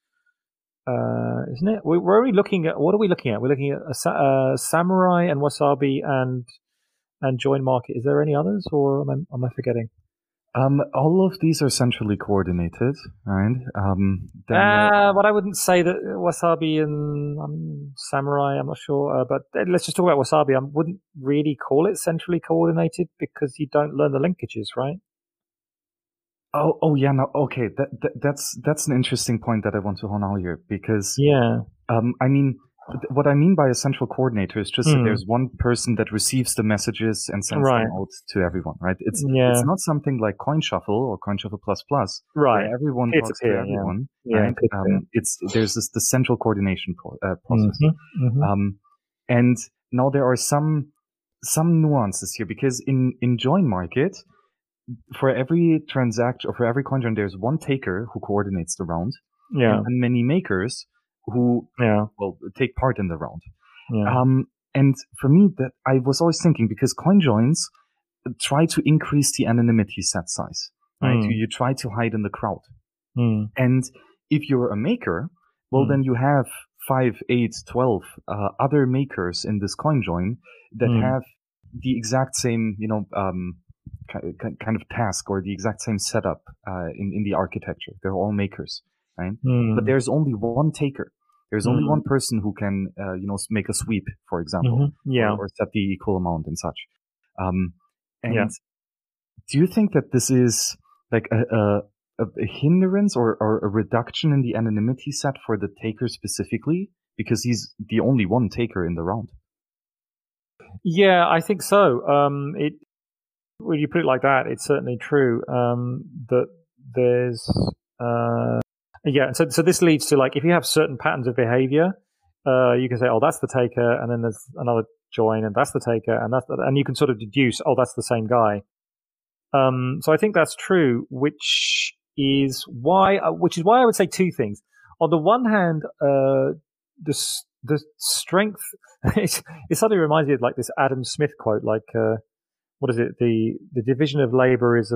isn't it? We're only looking at what are we looking at? We're looking at Samurai and Wasabi and JoinMarket. Is there any others, or am I forgetting? All of these are centrally coordinated, right? But I wouldn't say that Wasabi and Samurai, I'm not sure. But let's just talk about Wasabi. I wouldn't really call it centrally coordinated because you don't learn the linkages, right? Okay. That's an interesting point that I want to hone out here because what I mean by a central coordinator is just that there's one person that receives the messages and sends them out to everyone, right? It's not something like CoinShuffle or CoinShuffle++, right? Where everyone talks to everyone. Yeah. Right? There's the central coordination process, and now there are some nuances here because in JoinMarket, for every transaction or for every CoinJoin, there's one taker who coordinates the round, and many makers who take part in the round. Yeah. And for me, that I was always thinking because CoinJoins try to increase the anonymity set size, right? You try to hide in the crowd, and if you're a maker, then you have 5, 8, 12 other makers in this CoinJoin that have the exact same, kind of task or the exact same setup in the architecture. They're all makers, right? But there's only one taker. There's only one person who can, make a sweep, for example, or set the equal amount and such. Do you think that this is like a hindrance or a reduction in the anonymity set for the taker specifically because he's the only one taker in the round? Yeah, I think so. When you put it like that, it's certainly true that there's So this leads to if you have certain patterns of behavior, you can say, oh, that's the taker, and then there's another join, and that's the taker, and you can sort of deduce, oh, that's the same guy. So I think that's true, which is why I would say two things. On the one hand, the strength it suddenly reminds me of this Adam Smith quote, what is it? The division of labor is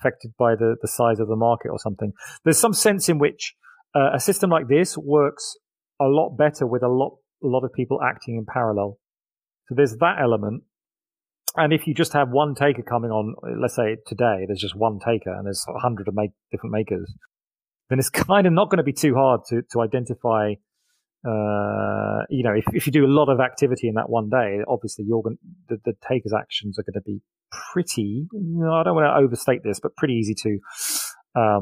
affected by the size of the market or something. There's some sense in which a system like this works a lot better with a lot of people acting in parallel. So there's that element. And if you just have one taker coming on, let's say today, there's just one taker and there's 100 different makers, then it's kind of not going to be too hard to identify. If you do a lot of activity in that one day, obviously the taker's actions are going to be pretty, I don't want to overstate this, but pretty easy to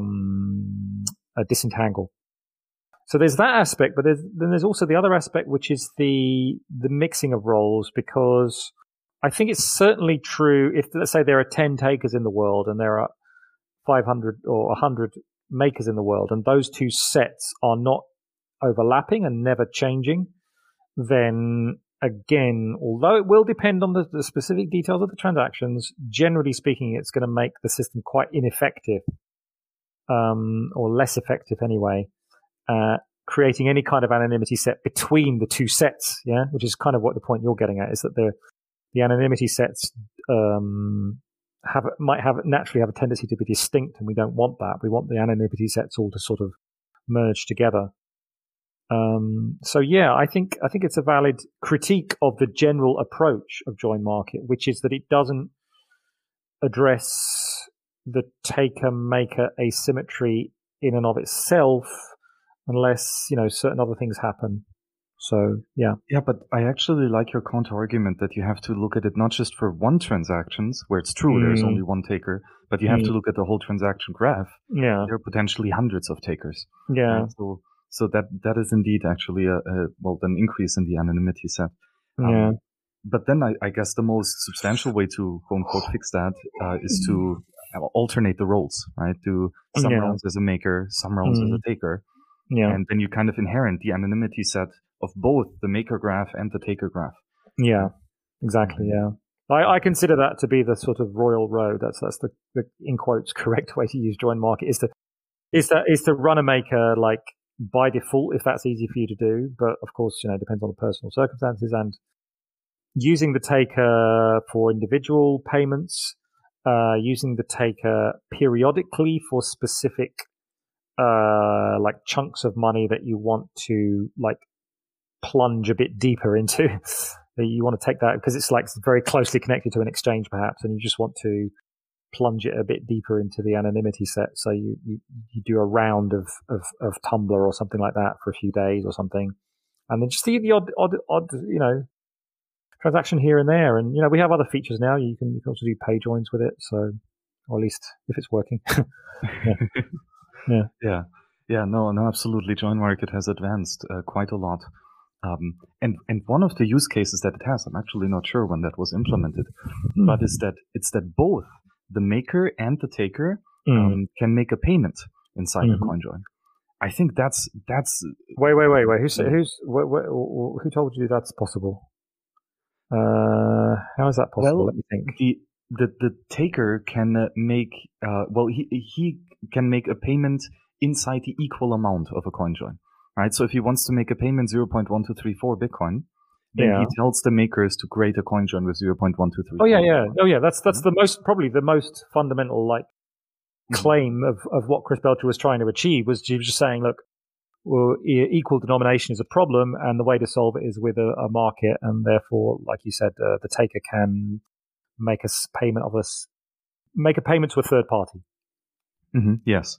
disentangle. So there's that aspect, but there's also the other aspect, which is the mixing of roles, because I think it's certainly true if, let's say, there are 10 takers in the world and there are 500 or 100 makers in the world, and those two sets are not overlapping and never changing, then again, although it will depend on the specific details of the transactions, generally speaking, it's going to make the system quite ineffective, or less effective anyway, creating any kind of anonymity set between the two sets, yeah, which is kind of what the point you're getting at, is that the anonymity sets might naturally have a tendency to be distinct, and we don't want that. We want the anonymity sets all to sort of merge together. So yeah, I think it's a valid critique of the general approach of join market, which is that it doesn't address the taker maker asymmetry in and of itself, unless, you know, certain other things happen. So yeah. Yeah, but I actually like your counter argument that you have to look at it not just for one transactions, where it's true there's only one taker, but you have to look at the whole transaction graph. Yeah. There are potentially hundreds of takers. Yeah. Right? So that is indeed actually an increase in the anonymity set. Yeah. But then I guess the most substantial way to quote unquote fix that is to alternate the roles, right? Do some rounds as a maker, some rounds as a taker. Yeah. And then you kind of inherit the anonymity set of both the maker graph and the taker graph. Yeah, exactly. Yeah. I consider that to be the sort of royal road. That's the in quotes correct way to use join market, is to run a maker like by default, if that's easy for you to do, but of course, you know, it depends on the personal circumstances, and using the taker for individual payments, using the taker periodically for specific like chunks of money that you want to like plunge a bit deeper into. You want to take that because it's like very closely connected to an exchange perhaps, and you just want to plunge it a bit deeper into the anonymity set. So you do a round of Tumblr or something like that for a few days or something, and then just see the odd you know, transaction here and there. And you know, we have other features now. You can also do pay joins with it, so, or at least if it's working. Yeah. Yeah. Yeah. Yeah. No, absolutely. Join market has advanced quite a lot. And one of the use cases that it has, I'm actually not sure when that was implemented, but it's that both the maker and the taker can make a payment inside the CoinJoin. I think that's. Wait. Who told you that's possible? How is that possible? Well, let me think. The taker can make he can make a payment inside the equal amount of a CoinJoin, right? So if he wants to make a payment 0.1234 Bitcoin, then he tells the makers to create a CoinJoin with 0.123. Oh yeah, yeah. Bitcoin. Oh yeah, that's probably the most fundamental like claim of what Chris Belcher was trying to achieve, was he was just saying, look, well, equal denomination is a problem, and the way to solve it is with a market, and therefore, like you said, the taker can make a payment to a third party. Mm-hmm, yes.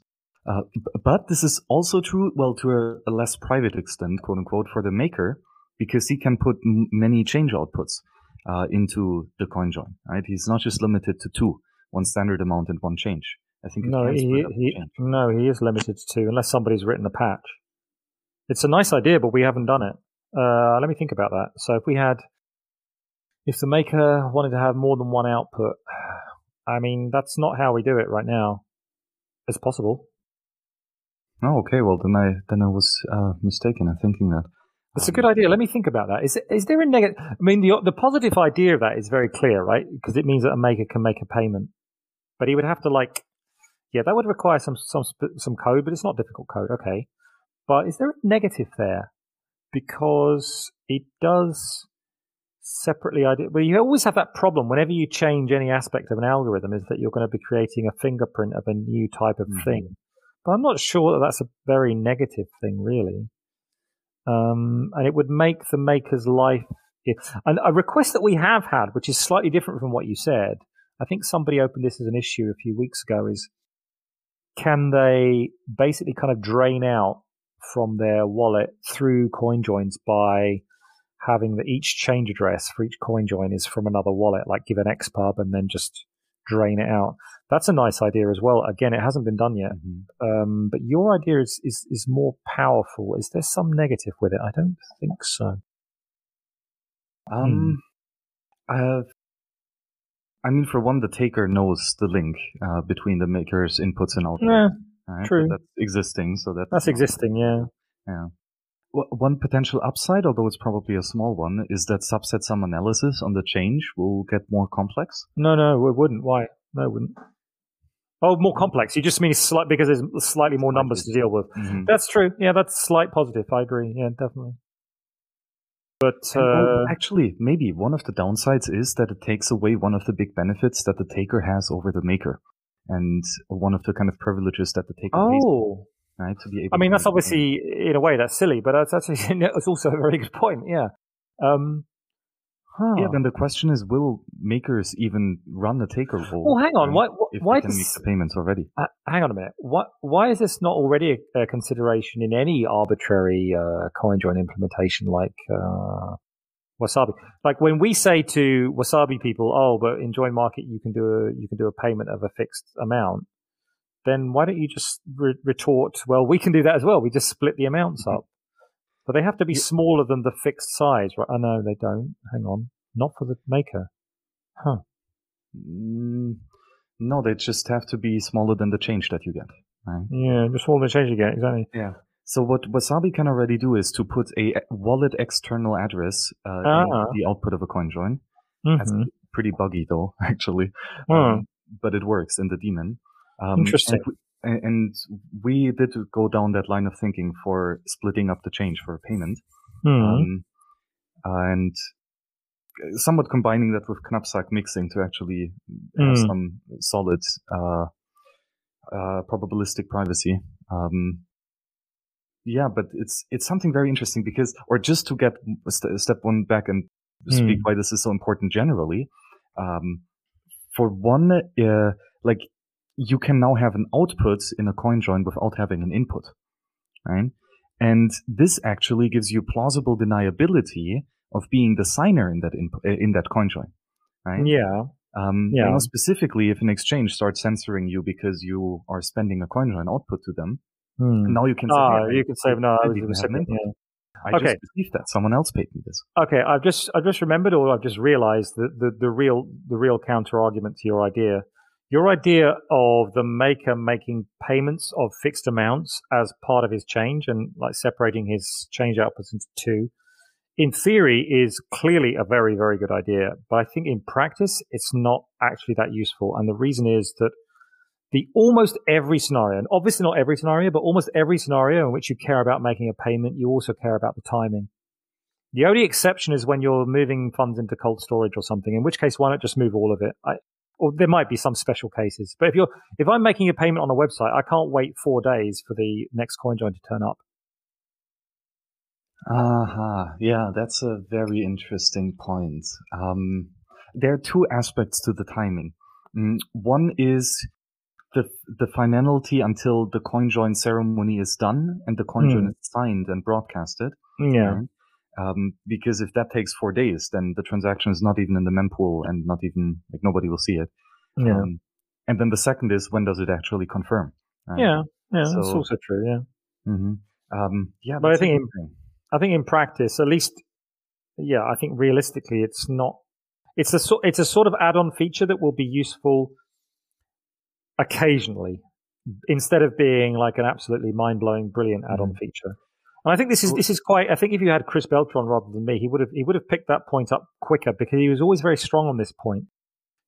But this is also true, well, to a less private extent, quote unquote, for the maker, because he can put many change outputs into the CoinJoin, right? He's not just limited to two, one standard amount and one change. I think he is limited to two, unless somebody's written a patch. It's a nice idea, but we haven't done it. Let me think about that. So if the maker wanted to have more than one output, I mean, that's not how we do it right now. It's possible. Oh, okay. Well, then I was mistaken in thinking that. That's a good idea. Let me think about that. Is there a negative? I mean, the positive idea of that is very clear, right? Because it means that a maker can make a payment, but he would have to that would require some code, but it's not difficult code, okay? But is there a negative there? Because it does. Separately, well, you always have that problem whenever you change any aspect of an algorithm, is that you're going to be creating a fingerprint of a new type of thing. But I'm not sure that that's a very negative thing, really. And it would make the maker's life. And a request that we have had, which is slightly different from what you said, I think somebody opened this as an issue a few weeks ago, is can they basically kind of drain out from their wallet through CoinJoins by having that each change address for each CoinJoin is from another wallet, like give an XPub and then just drain it out. That's a nice idea as well. Again, it hasn't been done yet. But your idea is more powerful. Is there some negative with it? I don't think so. I mean, for one, the taker knows the link between the maker's inputs and outputs. Right? True. But that's existing. So that's existing, yeah. Yeah. One potential upside, although it's probably a small one, is that subset sum analysis on the change will get more complex. No, it wouldn't. Why? No, it wouldn't. Oh, more complex. You just mean because there's slightly more numbers to deal with. Mm-hmm. That's true. Yeah, that's slight positive. I agree. Yeah, definitely. But actually, maybe one of the downsides is that it takes away one of the big benefits that the taker has over the maker, and one of the kind of privileges that the taker pays for. Right, to be able to that's obviously, in a way, that's silly, but that's actually it's also a very good point, yeah. Yeah, then the question is, will makers even run the taker role? Well, hang on, why they can make the payments already? Hang on a minute. Why is this not already a consideration in any arbitrary CoinJoin implementation like Wasabi? Like when we say to Wasabi people, but in JoinMarket you can do a payment of a fixed amount. Then why don't you just retort, well, we can do that as well. We just split the amounts up. But they have to be smaller than the fixed size, right? Oh, no, they don't. Hang on. Not for the maker. Huh. No, they just have to be smaller than the change that you get. Right? Yeah, just smaller than the change you get, exactly. Yeah. So what Wasabi can already do is to put a wallet external address in the output of a CoinJoin. Mm-hmm. That's pretty buggy, though, actually. But it works in the daemon. Interesting. And we did go down that line of thinking for splitting up the change for a payment. And somewhat combining that with knapsack mixing to actually have some solid probabilistic privacy. Yeah, but it's something very interesting because, or just to get step one back and speak why this is so important generally, for one, you can now have an output in a CoinJoin without having an input, right? And this actually gives you plausible deniability of being the signer in that CoinJoin, right? Yeah. You know, specifically, if an exchange starts censoring you because you are spending a CoinJoin output to them, now you can say, I just believe that someone else paid me this. Okay, I've just remembered, or I've just realized that the real counter argument to your idea. Your idea of the maker making payments of fixed amounts as part of his change and like separating his change outputs into two, in theory, is clearly a very, very good idea. But I think in practice, it's not actually that useful. And the reason is that almost every scenario, and obviously not every scenario, but almost every scenario in which you care about making a payment, you also care about the timing. The only exception is when you're moving funds into cold storage or something, in which case, why not just move all of it? Or there might be some special cases, but if I'm making a payment on a website, I can't wait 4 days for the next CoinJoin to turn up. Yeah, that's a very interesting point. There are two aspects to the timing. One is the finality until the CoinJoin ceremony is done and the CoinJoin is signed and broadcasted. Yeah. Right? Because if that takes 4 days, then the transaction is not even in the mempool and not even, like, nobody will see it. Yeah. And then the second is, when does it actually confirm? Yeah, so, that's also true, yeah. Mm-hmm. Yeah, but I think in practice, at least, yeah, I think realistically, it's not. It's a sort of add-on feature that will be useful occasionally, instead of being like an absolutely mind-blowing, brilliant add-on feature. And I think this is quite. I think if you had Chris Belcher on rather than me, he would have picked that point up quicker, because he was always very strong on this point.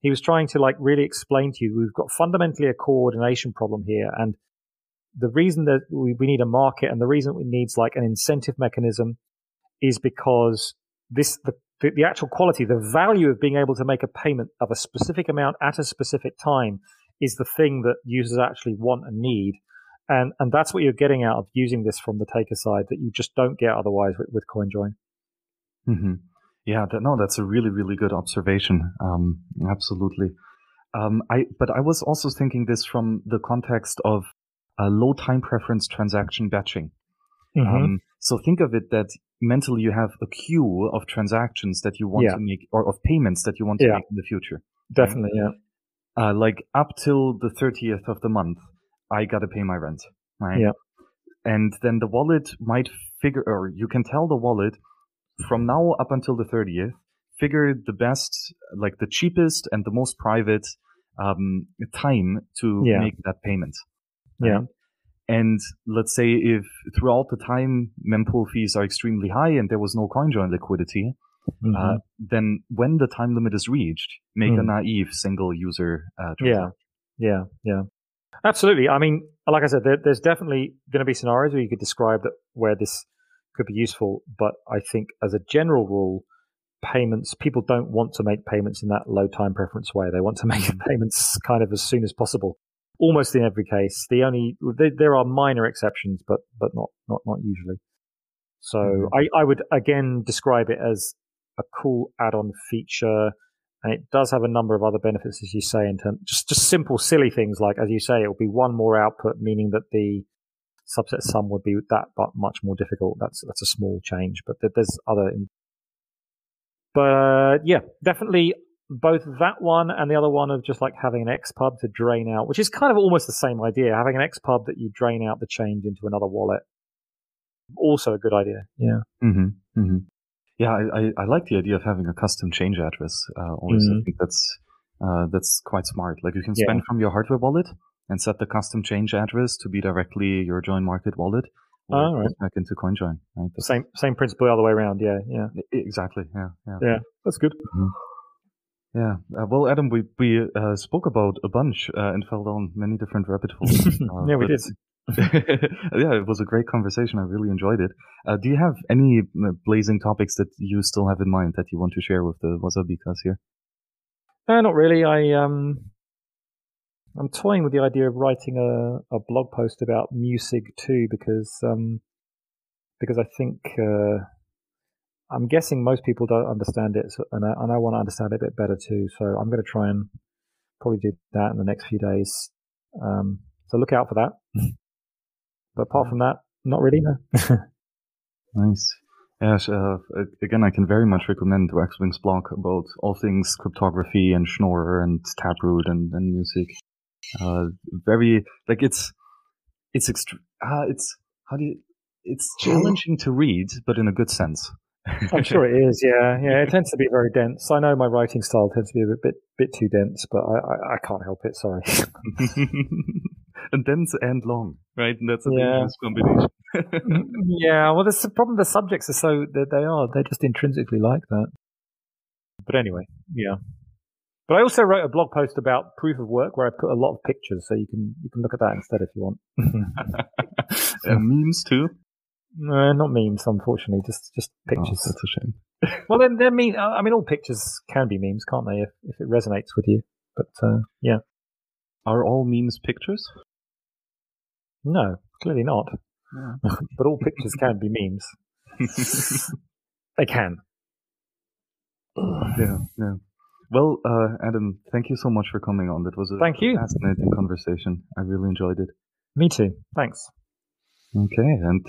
He was trying to like really explain to you, we've got fundamentally a coordination problem here, and the reason that we need a market and the reason it needs like an incentive mechanism is because the actual quality, the value of being able to make a payment of a specific amount at a specific time is the thing that users actually want and need. And that's what you're getting out of using this from the taker side that you just don't get otherwise with CoinJoin. Mm-hmm. Yeah, that's a really, really good observation. Absolutely. But I was also thinking this from the context of low time preference transaction batching. Mm-hmm. So think of it that mentally you have a queue of transactions that you want to make, or of payments that you want to make in the future. Definitely, yeah. Like up till the 30th of the month. I got to pay my rent, right? Yeah. And then the wallet might figure, or you can tell the wallet from now up until the 30th, figure the best, like the cheapest and the most private time to make that payment. Right? Yeah. And let's say if throughout the time mempool fees are extremely high and there was no CoinJoin liquidity, mm-hmm. Then when the time limit is reached, make a naive single user transaction. Yeah. Absolutely. I mean, like I said, there's definitely going to be scenarios where you could describe that where this could be useful. But I think as a general rule, payments, people don't want to make payments in that low time preference way. They want to make payments kind of as soon as possible. Almost in every case. There are minor exceptions, but not usually. So I would again describe it as a cool add-on feature. And it does have a number of other benefits, as you say, in terms just simple, silly things like, as you say, it will be one more output, meaning that the subset sum would be that, but much more difficult. That's a small change, but there's other. But yeah, definitely both that one and the other one of just like having an XPub to drain out, which is kind of almost the same idea, having an XPub that you drain out the change into another wallet. Also a good idea. Yeah. Mm-hmm. Mm-hmm. Yeah, I like the idea of having a custom change address. Always, I think that's quite smart. Like you can spend from your hardware wallet and set the custom change address to be directly your JoinMarket wallet, or back into CoinJoin. Right? Same principle, the other way around. Yeah. Exactly. Yeah. That's good. Mm-hmm. Yeah. Well, Adam, we spoke about a bunch and fell down many different rabbit holes. Yeah, we did. Yeah, it was a great conversation. I really enjoyed it. Do you have any blazing topics that you still have in mind that you want to share with the Wasabikas here? Not really. I'm toying with the idea of writing a blog post about music too, because I think I'm guessing most people don't understand it, so, and I want to understand it a bit better too. So I'm going to try and probably do that in the next few days. So look out for that. But apart from that, not really, no. Nice. Yes, again, I can very much recommend Waxwing's blog about all things cryptography and Schnorr and Taproot and music. It's challenging to read, but in a good sense. I'm sure it is. Yeah. It tends to be very dense. I know my writing style tends to be a bit too dense, but I can't help it. Sorry. And dense and long, right? And that's a dangerous combination. Yeah. Well, that's the problem. The subjects are so they're just intrinsically like that. But anyway, yeah. But I also wrote a blog post about proof of work where I put a lot of pictures, so you can look at that instead if you want. Memes too. No, not memes, unfortunately. Just pictures. Oh, that's a shame. Well, then mean. I mean, all pictures can be memes, can't they? If it resonates with you. But yeah. Are all memes pictures? No, clearly not. Yeah. But all pictures can be memes. They can. Yeah. Well, Adam, thank you so much for coming on. That was a fascinating conversation. I really enjoyed it. Me too. Thanks. Okay, and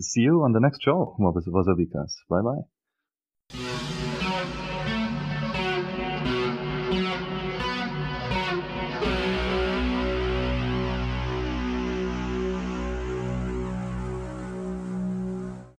see you on the next show. Wasabikas. Bye-bye.